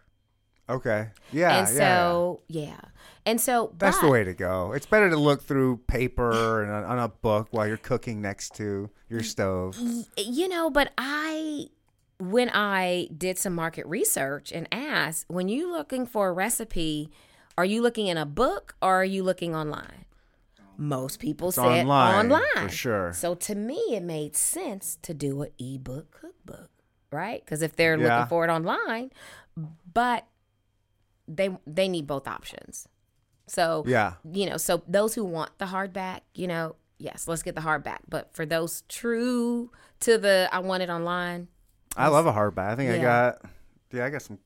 Okay. Yeah. And so, yeah. And so. That's the way to go. It's better to look through paper and on a book while you're cooking next to your stove. You know, but when I did some market research and asked, when you're looking for a recipe, are you looking in a book or are you looking online? Most people said online. For sure. So to me, it made sense to do an ebook cookbook, right? Because if they're looking for it online, but they need both options. So, you know, so those who want the hardback, you know, yes, let's get the hardback. But for those true to the, I want it online. I love a hardback. I think I got some,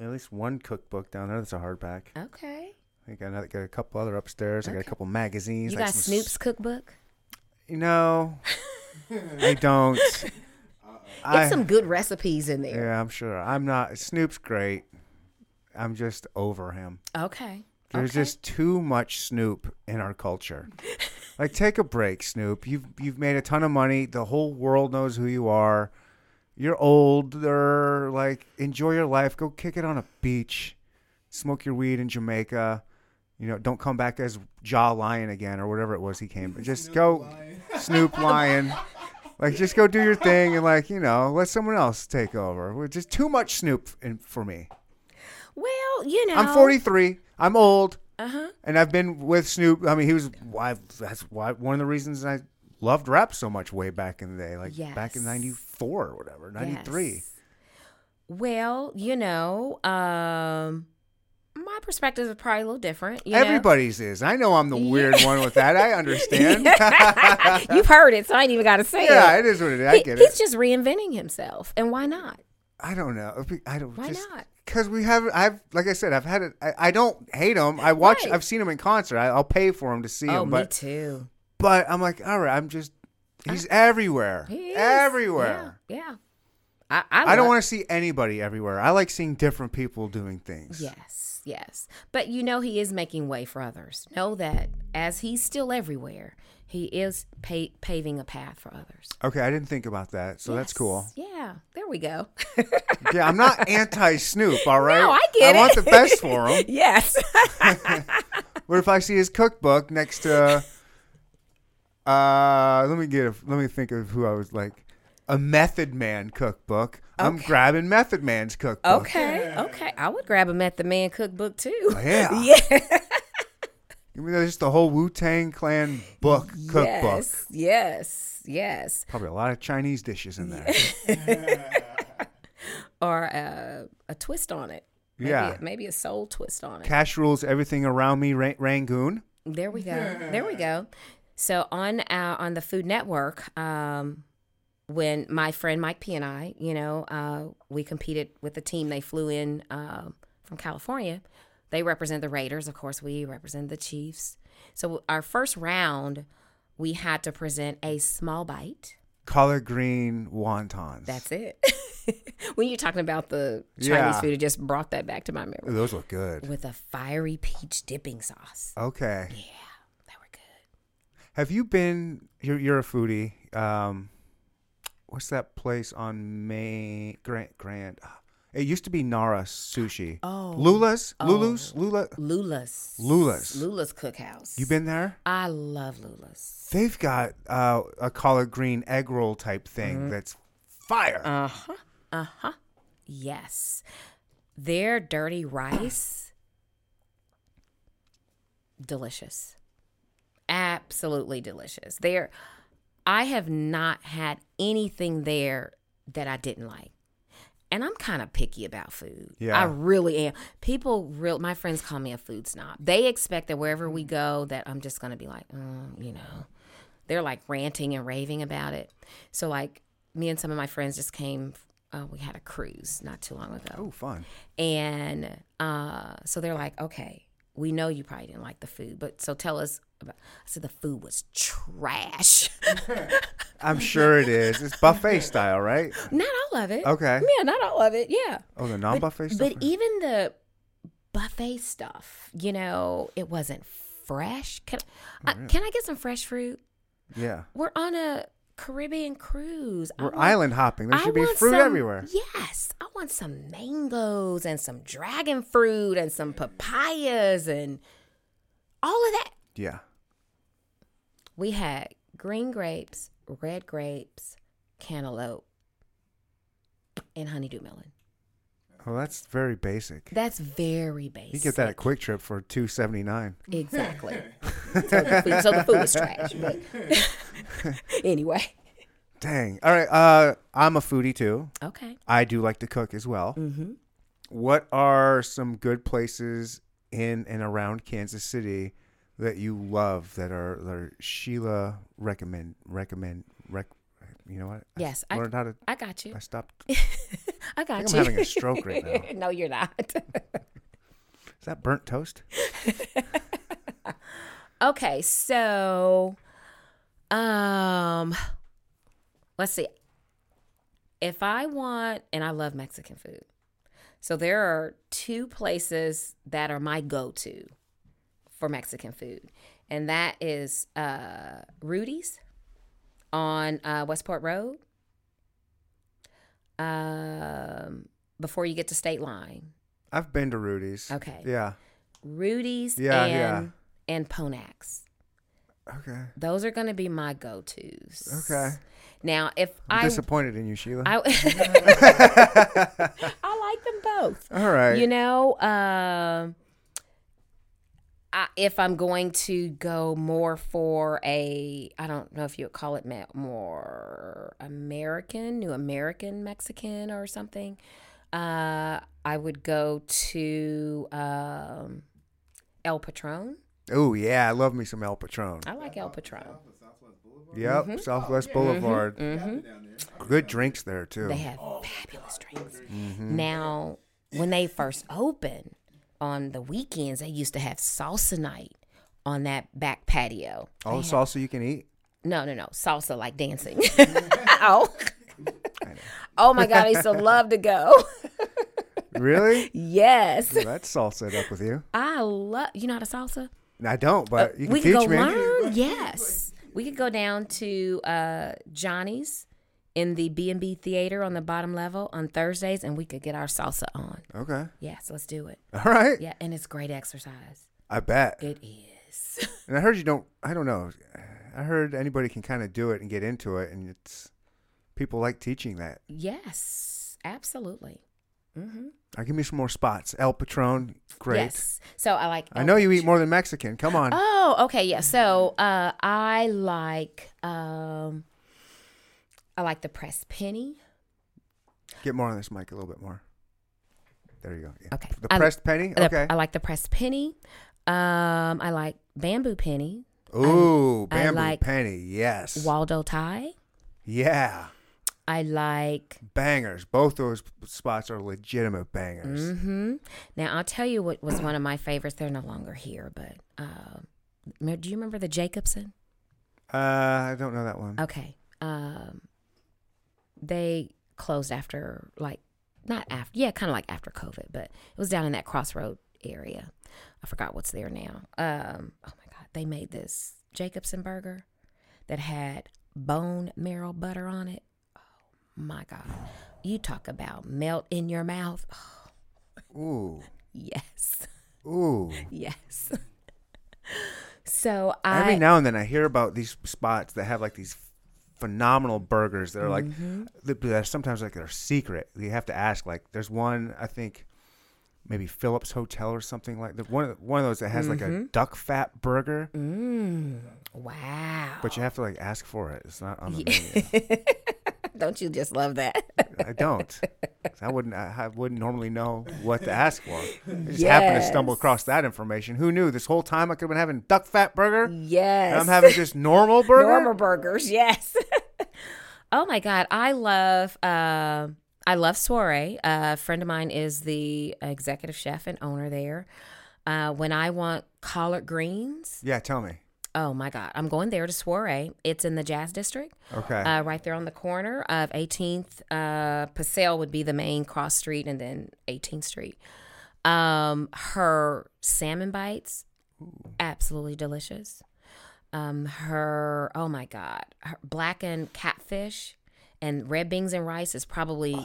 at least one cookbook down there that's a hardback. Okay. I got a couple other upstairs. Okay. I got a couple magazines. You got Snoop's cookbook? You know, I don't. There's some good recipes in there. Yeah, I'm sure. I'm not. Snoop's great. I'm just over him. Okay. There's just too much Snoop in our culture. Like, take a break, Snoop. You've made a ton of money. The whole world knows who you are. You're older. Like, enjoy your life. Go kick it on a beach. Smoke your weed in Jamaica. You know, don't come back as Jaw Lion again or whatever it was he came. But just go Snoop Lion. Like, just go do your thing and, like, you know, let someone else take over. We're just too much Snoop for me. Well, you know. I'm 43. I'm old. Uh-huh. And I've been with Snoop. I mean, that's why one of the reasons I loved rap so much way back in the day. Like, back in 94 or whatever, 93. Yes. Well, you know, my perspective is probably a little different. You Everybody's know? Is. I know I'm the weird one with that. I understand. You've heard it, so I ain't even got to say it. Yeah, it is what it is. I get it. He's just reinventing himself, and why not? I don't know. Why not? Because I've had it. I don't hate him. I watch. Right. I've seen him in concert. I'll pay for him to see him. But, me too. But I'm like, all right. He's everywhere. He is. Everywhere. Yeah. I don't want to see anybody everywhere. I like seeing different people doing things. Yes. But you know he is making way for others. Know that as he's still everywhere, he is paving a path for others. Okay, I didn't think about that. So that's cool. Yeah, there we go. Yeah, I'm not anti-Snoop, all right? No, I get it. I want the best for him. Yes. But if I see his cookbook next to, let me think of who I was like. A Method Man cookbook. Okay. I'm grabbing Method Man's cookbook. Okay. I would grab a Method Man cookbook too. Oh, yeah. You mean, there's just the whole Wu-Tang Clan cookbook. Yes. Probably a lot of Chinese dishes in there. Or a twist on it. Maybe maybe a soul twist on it. Cash Rules Everything Around Me, Rangoon. There we go. So on the Food Network, when my friend Mike P and I, you know, we competed with the team. They flew in from California. They represent the Raiders. Of course, we represent the Chiefs. So our first round, we had to present a small bite. Collard green wontons. That's it. When you're talking about the Chinese food, it just brought that back to my memory. Those look good. With a fiery peach dipping sauce. Okay. Yeah, they were good. Have you been, you're a foodie. what's that place on Main Grand? It used to be Nara Sushi. Oh. Lula's. Lula's Cookhouse. You been there? I love Lula's. They've got a collard green egg roll type thing that's fire. Uh-huh. Uh-huh. Yes. Their dirty rice, delicious. Absolutely delicious. I have not had anything there that I didn't like. And I'm kind of picky about food. Yeah. I really am. My friends call me a food snob. They expect that wherever we go that I'm just going to be like, you know. They're like ranting and raving about it. So like me and some of my friends just came, we had a cruise not too long ago. Oh, fun. And so they're like, okay, we know you probably didn't like the food, but so tell us. I said the food was trash. I'm sure it is. It's buffet style, right? Not all of it. Okay. Yeah, not all of it. Yeah. Oh, the non-buffet stuff? But even the buffet stuff, you know, it wasn't fresh. Can I get some fresh fruit? Yeah. We're on a Caribbean cruise. We're island hopping. There should be fruit everywhere. Yes. I want some mangoes and some dragon fruit and some papayas and all of that. Yeah. We had green grapes, red grapes, cantaloupe, and honeydew melon. Oh, that's very basic. That's very basic. You get that at Quick Trip for $2.79. Exactly. So the food was trash. But anyway. Dang. All right. I'm a foodie too. Okay. I do like to cook as well. Mm-hmm. What are some good places in and around Kansas City that you love that are Sheila recommend, you know what? Yes. I got you. I stopped. I got you. I'm having a stroke right now. No, you're not. Is that burnt toast? Okay. So, let's see. If I want, and I love Mexican food. So there are two places that are my go-to for Mexican food, and that is Rudy's on Westport Road, before you get to State Line. I've been to Rudy's. Okay. Yeah. Rudy's and Ponax. Okay. Those are going to be my go-tos. Okay. Now, I'm disappointed in you, Sheila. I like them both. All right. You know, if I'm going to go more for I don't know if you would call it more New American Mexican or something, I would go to El Patron. Oh, yeah. I love me some El Patron. I like El Patron. Southwest Boulevard. Yep. Mm-hmm. Southwest Boulevard. Mm-hmm. Good drinks there, too. They have fabulous drinks. Mm-hmm. Now, when they first opened, on the weekends, they used to have salsa night on that back patio. All the salsa you can eat? No. Salsa like dancing. Oh, my God. I used to love to go. Really? Yes. Well, that's salsa up with you. You know how to salsa? I don't, but you can teach me. Learn? Yes. We could go down to Johnny's in the B&B Theater on the bottom level on Thursdays, and we could get our salsa on. Okay. Yeah, so let's do it. All right. Yeah, and it's great exercise. I bet. It is. And I heard I don't know. I heard anybody can kind of do it and get into it, and people like teaching that. Yes, absolutely. Mm-hmm. All right, give me some more spots. El Patron, great. Yes. So I like I know you eat more than Mexican. Come on. Oh, okay, yeah. So I like... I like the Pressed Penny. Get more on this mic a little bit more. There you go. Yeah. Okay. The Pressed Penny? Okay. I like the Pressed Penny. I like Bamboo Penny. Ooh, Bamboo Penny, yes. Waldo Thai. Yeah. I like... Bangers. Both those spots are legitimate bangers. Mm-hmm. Now, I'll tell you what was one of my favorites. They're no longer here, but... do you remember the Jacobson? I don't know that one. Okay. They closed after COVID, but it was down in that crossroad area. I forgot what's there now. Oh my God. They made this Jacobson burger that had bone marrow butter on it. Oh, my God. You talk about melt in your mouth. Oh. Ooh. Yes. Ooh. Yes. So every now and then I hear about these spots that have like these phenomenal burgers that are like, that sometimes like they're secret. You have to ask. Like there's one, I think maybe Phillips Hotel or something like that. One of those that has like a duck fat burger. Mm. Wow. But you have to like ask for it. It's not on the menu. Don't you just love that? I don't. I wouldn't normally know what to ask for. I just happened to stumble across that information. Who knew? This whole time I could have been having duck fat burger? Yes. And I'm having just normal burger? Normal burgers, yes. Oh, my God. I love Soiree. A friend of mine is the executive chef and owner there. When I want collard greens. Yeah, tell me. Oh, my God. I'm going there to Soiree. It's in the Jazz District. Okay. Right there on the corner of 18th. Paseo would be the main cross street and then 18th Street. Her salmon bites, absolutely delicious. Her, oh, my God, her blackened catfish and red beans and rice is probably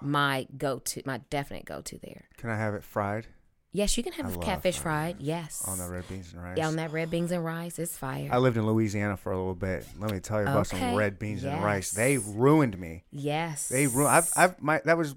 my go-to, my definite go-to there. Can I have it fried? Yes, you can have catfish fried. Yes. On the red beans and rice. Yeah, on that red beans and rice. It's fire. I lived in Louisiana for a little bit. Let me tell you about some red beans and rice. They ruined me. Yes. They ruined. That was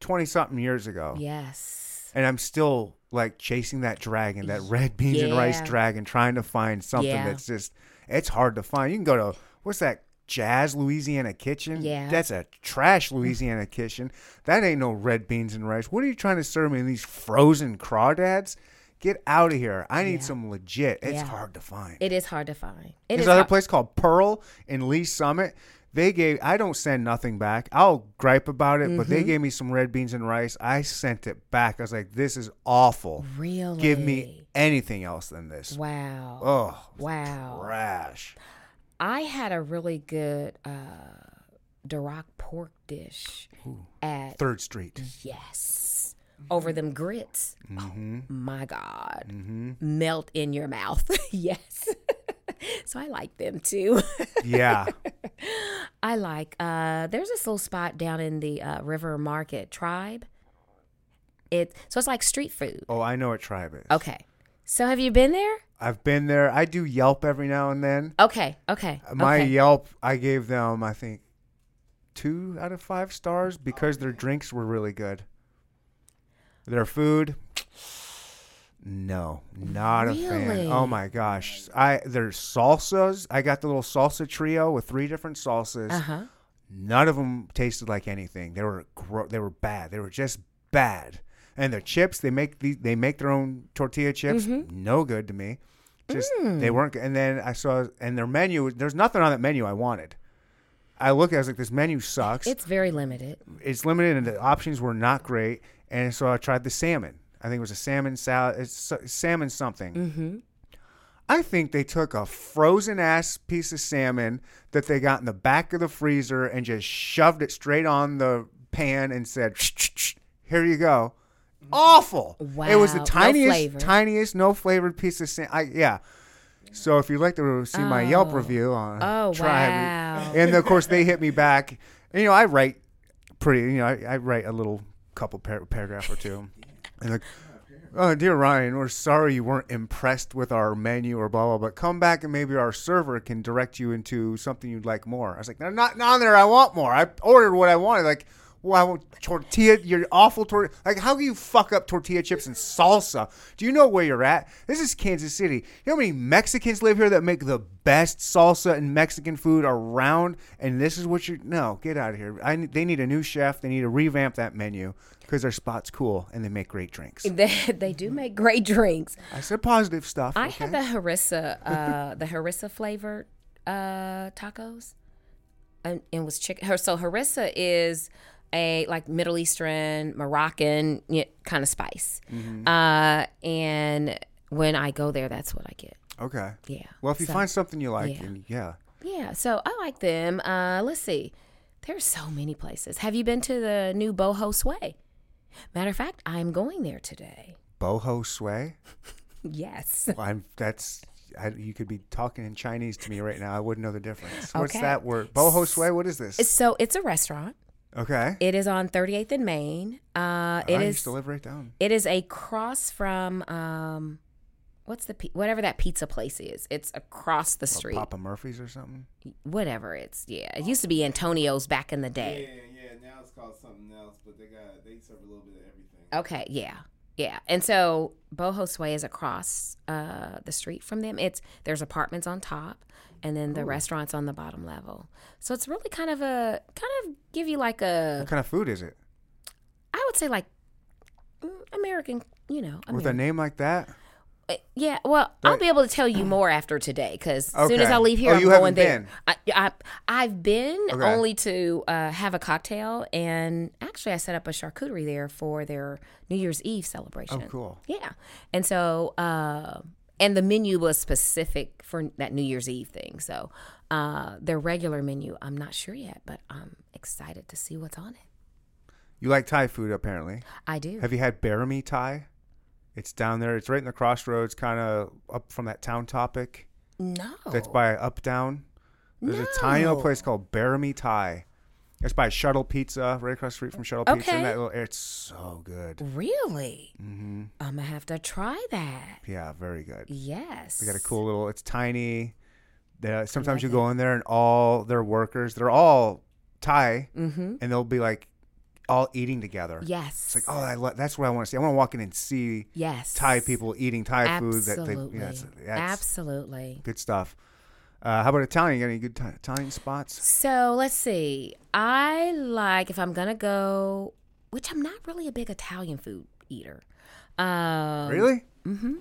20-something years ago. Yes. And I'm still like chasing that dragon, that red beans and rice dragon, trying to find something that's just, it's hard to find. You can go to, what's that? Jazz Louisiana Kitchen. Yeah. That's a trash Louisiana kitchen. That ain't no red beans and rice. What are you trying to serve me in these frozen crawdads? Get out of here. I need some legit. It's hard to find. It is hard to find. There's another place called Pearl in Lee Summit. I don't send nothing back. I'll gripe about it, but they gave me some red beans and rice. I sent it back. I was like, this is awful. Really? Give me anything else than this. Wow. Oh. Wow. Trash. I had a really good Duroc pork dish at 3rd Street. Yes. Over them grits. Mm-hmm. Oh, my God. Mm-hmm. Melt in your mouth. Yes. So I like them too. Yeah. I like, there's this little spot down in the River Market, Tribe. So it's like street food. Oh, I know what Tribe is. Okay. So have you been there? I've been there. I do Yelp every now and then. Okay. Yelp, I gave them, I think, 2 out of 5 stars because their drinks were really good. Their food, no, not a fan. Oh, my gosh. Their salsas, I got the little salsa trio with 3 different salsas. Uh-huh. None of them tasted like anything. They were bad. They were just bad. And their chips, they make their own tortilla chips. Mm-hmm. No good to me. Just they weren't. And then I saw, and their menu, there's nothing on that menu I wanted. I was like, this menu sucks. It's very limited. It's limited, and the options were not great. And so I tried the salmon. I think it was a salmon salad. It's salmon something. Mm-hmm. I think they took a frozen-ass piece of salmon that they got in the back of the freezer and just shoved it straight on the pan and said, here you go. Awful. Wow. It was the tiniest, no flavored piece of sand. So if you'd like to see my Yelp review on Tribe. Wow. And of course they hit me back. And, I write I write a little couple paragraph or two. And like, oh, dear Ryan, we're sorry you weren't impressed with our menu or blah, blah, blah. Come back and maybe our server can direct you into something you'd like more. I was like, no, not on there. I want more. I ordered what I wanted. Like, wow, tortilla, you're awful tortilla. Like, how can you fuck up tortilla chips and salsa? Do you know where you're at? This is Kansas City. You know how many Mexicans live here that make the best salsa and Mexican food around? And this is what no, get out of here. They need a new chef. They need to revamp that menu because their spot's cool and they make great drinks. They do make great drinks. I said positive stuff. I had the harissa flavored tacos. And it was chicken. So harissa is a like Middle Eastern, Moroccan kind of spice. Mm-hmm. And when I go there, that's what I get. Okay. Yeah. Well, if you find something you like, Yeah. So I like them. Let's see. There's so many places. Have you been to the new Boho Sway? Matter of fact, I'm going there today. Boho Sway? Yes. Well, you could be talking in Chinese to me right now. I wouldn't know the difference. Okay. What's that word? Boho Sway? What is this? So it's a restaurant. Okay. It is on 38th and Main. I used to live right down. It is across from whatever that pizza place is. It's across the street. Papa Murphy's or something? Whatever it's, yeah. It used to be Antonio's back in the day. Yeah. Now it's called something else, but they serve a little bit of everything. Okay, yeah. Yeah, and so Boho Sway is across the street from them. There's apartments on top, and then the restaurant's on the bottom level. So it's really kind of give you like a. What kind of food is it? I would say like American, With a name like that. Yeah, well, I'll be able to tell you more after today because as soon as I leave here, I'm going there. I've been only to have a cocktail, and actually I set up a charcuterie there for their New Year's Eve celebration. Oh, cool. Yeah. And so, and the menu was specific for that New Year's Eve thing. So their regular menu, I'm not sure yet, but I'm excited to see what's on it. You like Thai food, apparently. I do. Have you had Barami Thai? It's down there. It's right in the crossroads, kind of up from that Town Topic. No. That's by Up Down. There's a tiny little place called Barami Thai. It's by Shuttle Pizza, right across the street from Shuttle Pizza. And it's so good. Really? Mm-hmm. I'm going to have to try that. Yeah, very good. Yes. We got a cool little, it's tiny. Sometimes you go in there and all their workers, they're all Thai, and they'll be like, all eating together. Yes. It's like, that's what I want to see. I want to walk in and see Thai people eating Thai food. Absolutely. Good stuff. How about Italian? You got any good Italian spots? So let's see. I like, if I'm going to go, which I'm not really a big Italian food eater. Really? Mm-hmm.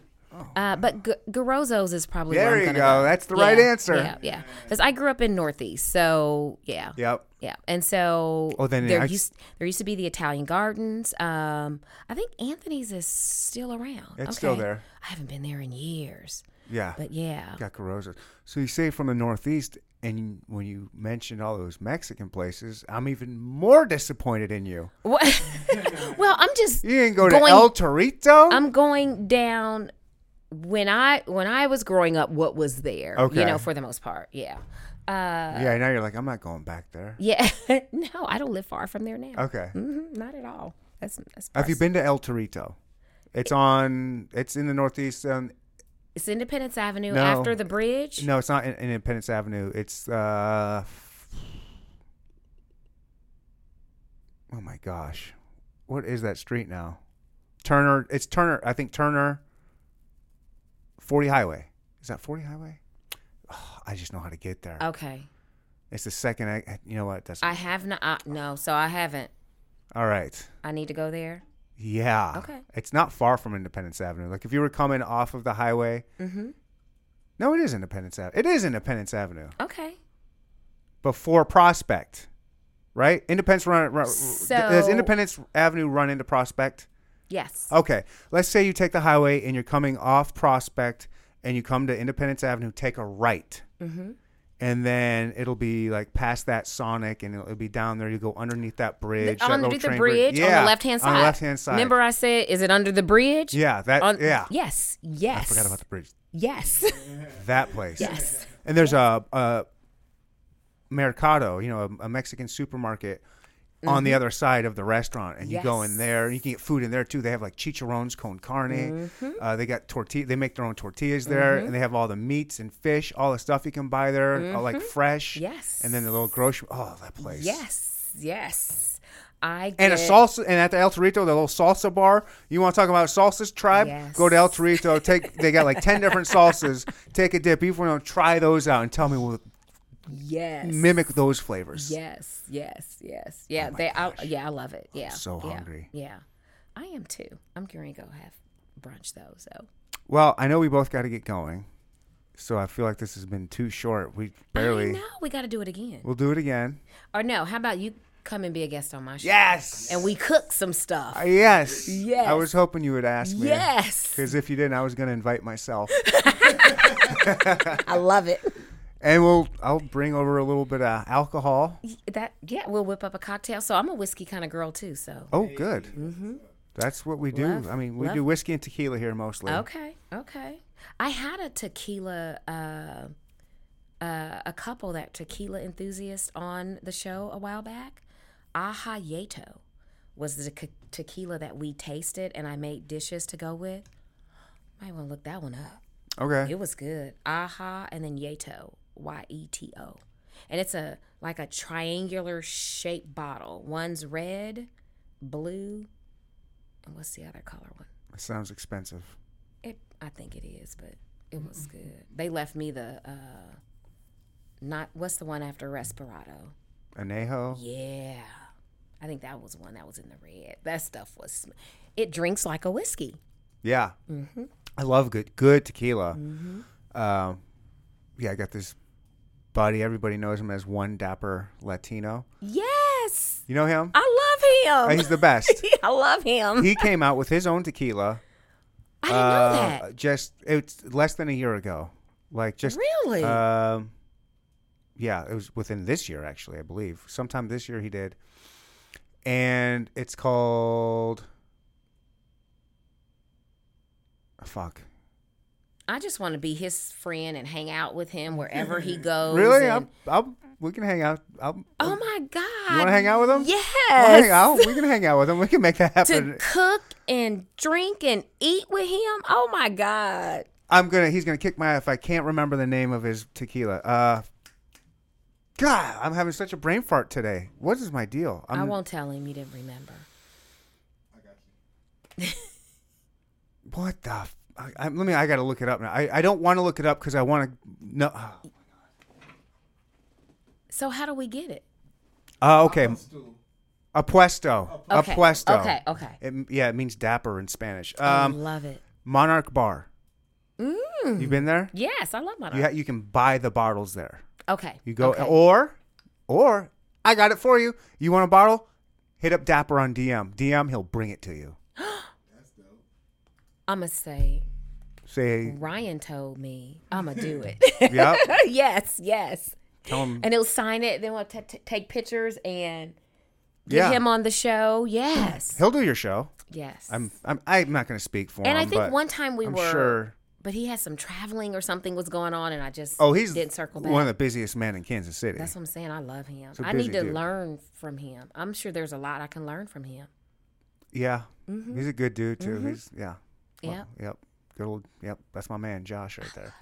But Gorozo's is probably there. Where I'm go. That's the right answer. Yeah, because I grew up in Northeast, so yeah. Yep. Yeah, and so there used to be the Italian Gardens. I think Anthony's is still around. It's still there. I haven't been there in years. Yeah, but yeah, got Gorozo's. So you say from the Northeast, and when you mentioned all those Mexican places, I'm even more disappointed in you. What? Well, I'm just you didn't go to El Torito. I'm going down. When I was growing up, what was there? Okay. For the most part, yeah. Yeah, now you're like, I'm not going back there. Yeah, no, I don't live far from there now. Okay, not at all. That's have you been to El Torito? It's in the Northeast. It's Independence Avenue after the bridge. No, it's not in Independence Avenue. It's oh my gosh, what is that street now? Turner. It's Turner. I think Turner. 40 Highway. Is that 40 Highway? Oh, I just know how to get there. Okay. It's the second. You know what? That's. I have not. No, so I haven't. All right. I need to go there? Yeah. Okay. It's not far from Independence Avenue. Like if you were coming off of the highway. Mm-hmm. No, it is Independence Avenue. It is Independence Avenue. Okay. Before Prospect, right? Independence run. So, does Independence Avenue run into Prospect? Yes. Okay. Let's say you take the highway and you're coming off Prospect and you come to Independence Avenue, take a right. Mm-hmm. And then it'll be like past that Sonic and it'll be down there. You go underneath that bridge. Underneath the bridge on the left-hand side. On the left-hand side. Remember I said, is it under the bridge? Yeah. Yes. Yes. I forgot about the bridge. Yes. That place. Yes. And there's a Mercado, a Mexican supermarket. Mm-hmm. On the other side of the restaurant, and you go in there, and you can get food in there too. They have like chicharrones con carne. Mm-hmm. They got tortilla. They make their own tortillas there, and they have all the meats and fish, all the stuff you can buy there, all like fresh. Yes. And then the little grocery. Oh, that place. Yes. And a salsa, and at the El Torito, the little salsa bar. You want to talk about salsas? Tribe. Yes. Go to El Torito. They got like 10 different salsas. Take a dip. You want to try those out and tell me what. Yes. Mimic those flavors. Yes. Yeah, oh I love it. Yeah. I'm so hungry. Yeah. I am too. I'm going to go have brunch though, so. Well, I know we both got to get going. So I feel like this has been too short. We barely. I know. We got to do it again. We'll do it again. Or no, how about you come and be a guest on my show? Yes. And we cook some stuff. Yes. I was hoping you would ask me. Yes. Cuz if you didn't, I was going to invite myself. I love it. And I'll bring over a little bit of alcohol. We'll whip up a cocktail. So I'm a whiskey kind of girl too. So. Oh, good. Mm-hmm. That's what we do. We do whiskey and tequila here mostly. Okay. I had a tequila, a couple that tequila enthusiast on the show a while back. Aja Yeto was the tequila that we tasted and I made dishes to go with. Might want to look that one up. Okay. It was good. Aja and then Yeto, Y-E-T-O. And it's a triangular shaped bottle. One's red, blue, and what's the other color one? It sounds expensive. I think it is, but it was good. They left me the what's the one after Respirado? Añejo? Yeah. I think that was one that was in the red. That stuff was, it drinks like a whiskey. Yeah. Mm-hmm. I love good tequila. Mm-hmm. I got this buddy. Everybody knows him as One Dapper Latino. Yes. You know him? I love him. He's the best. I love him. He came out with his own tequila. I didn't know that. It's less than a year ago. Really? Yeah, it was within this year, actually, I believe. Sometime this year he did. And it's called... Fuck. I just want to be his friend and hang out with him wherever he goes. Really? We can hang out. Oh, my God. You want to hang out with him? Yes. We'll hang out. We can hang out with him. We can make that happen. To cook and drink and eat with him? Oh, my God. He's going to kick my ass if I can't remember the name of his tequila. God, I'm having such a brain fart today. What is my deal? I won't tell him you didn't remember. I got you. What the? I got to look it up now. I don't want to look it up because I want to know. Oh, my God. So how do we get it? Okay. Apuesto. Okay. Apuesto. Okay. It means dapper in Spanish. I love it. Monarch Bar. You've been there? Yes, I love Monarch. You can buy the bottles there. Okay. You go, okay. or I got it for you. You want a bottle? Hit up Dapper on DM. He'll bring it to you. That's dope. I'ma say Ryan told me I'ma do it. Yep. Yes. Tell him. And he'll sign it. Then we'll take pictures and get him on the show. Yes. He'll do your show. Yes. I'm not going to speak for him. And I think one time we were. Sure. But he had some traveling or something was going on, and I just didn't circle back. He's one of the busiest men in Kansas City. That's what I'm saying. I love him. I need to learn from him. I'm sure there's a lot I can learn from him. Yeah. Mm-hmm. He's a good dude, too. Mm-hmm. Yep. Good old, yep. That's my man, Josh, right there.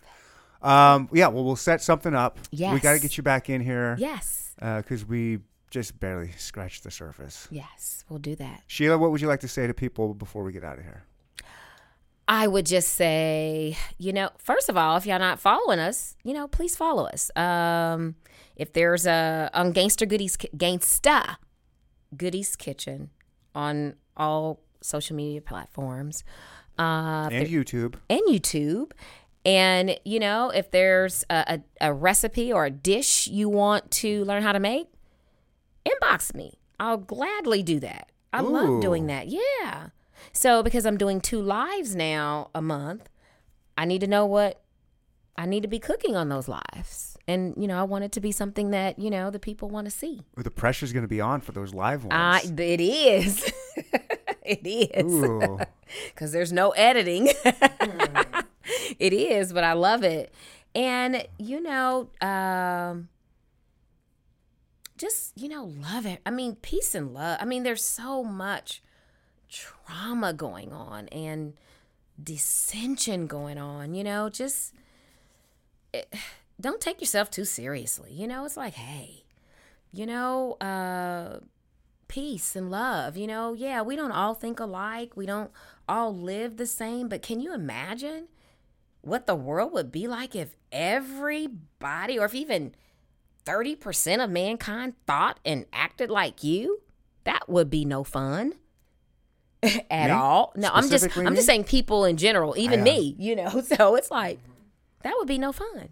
We'll set something up. Yes. We got to get you back in here. Yes. Because we just barely scratched the surface. Yes, we'll do that. Sheila, what would you like to say to people before we get out of here? I would just say, first of all, if y'all not following us, please follow us. If there's on Gangsta Goodies Kitchen on all social media platforms. And YouTube. And, if there's a recipe or a dish you want to learn how to make, inbox me. I'll gladly do that. I love doing that. Yeah. So because I'm doing 2 lives now a month, I need to know what I need to be cooking on those lives. And, I want it to be something that, the people want to see. Well, the pressure's going to be on for those live ones. It is. It is. Because there's no editing. It is, but I love it. And, just, love it. I mean, peace and love. I mean, there's so much trauma going on and dissension going on, don't take yourself too seriously. It's like, hey, peace and love, we don't all think alike. We don't all live the same, but can you imagine what the world would be like if everybody, or if even 30% of mankind thought and acted like you? That would be no fun. At me? All. No, I'm just saying people in general, even me, so it's like, that would be no fun.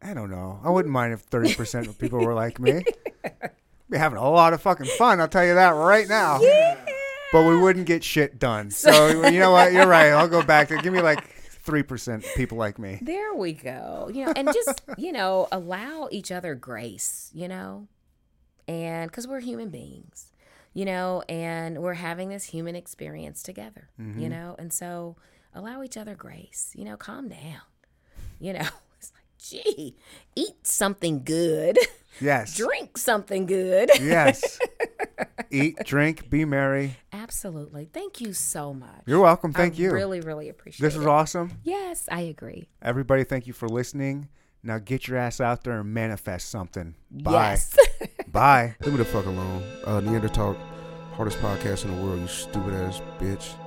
I don't know. I wouldn't mind if 30% of people were like me. I'd be having a lot of fucking fun. I'll tell you that right now. Yeah. But we wouldn't get shit done. So you know what? You're right. I'll go back to give me 3% people like me. There we go. And just, allow each other grace, and because we're human beings. you know, and we're having this human experience together, mm-hmm. you know, and so allow each other grace, you know, calm down, you know, it's like, gee, eat something good. Yes. Drink something good. Yes. Eat, drink, be merry. Absolutely. Thank you so much. You're welcome. Thank you. Really, really appreciate it. This was awesome. Yes, I agree. Everybody, thank you for listening. Now get your ass out there and manifest something. Bye. Yes. Bye. Leave me the fuck alone. Neanderthal, hardest podcast in the world, you stupid ass bitch.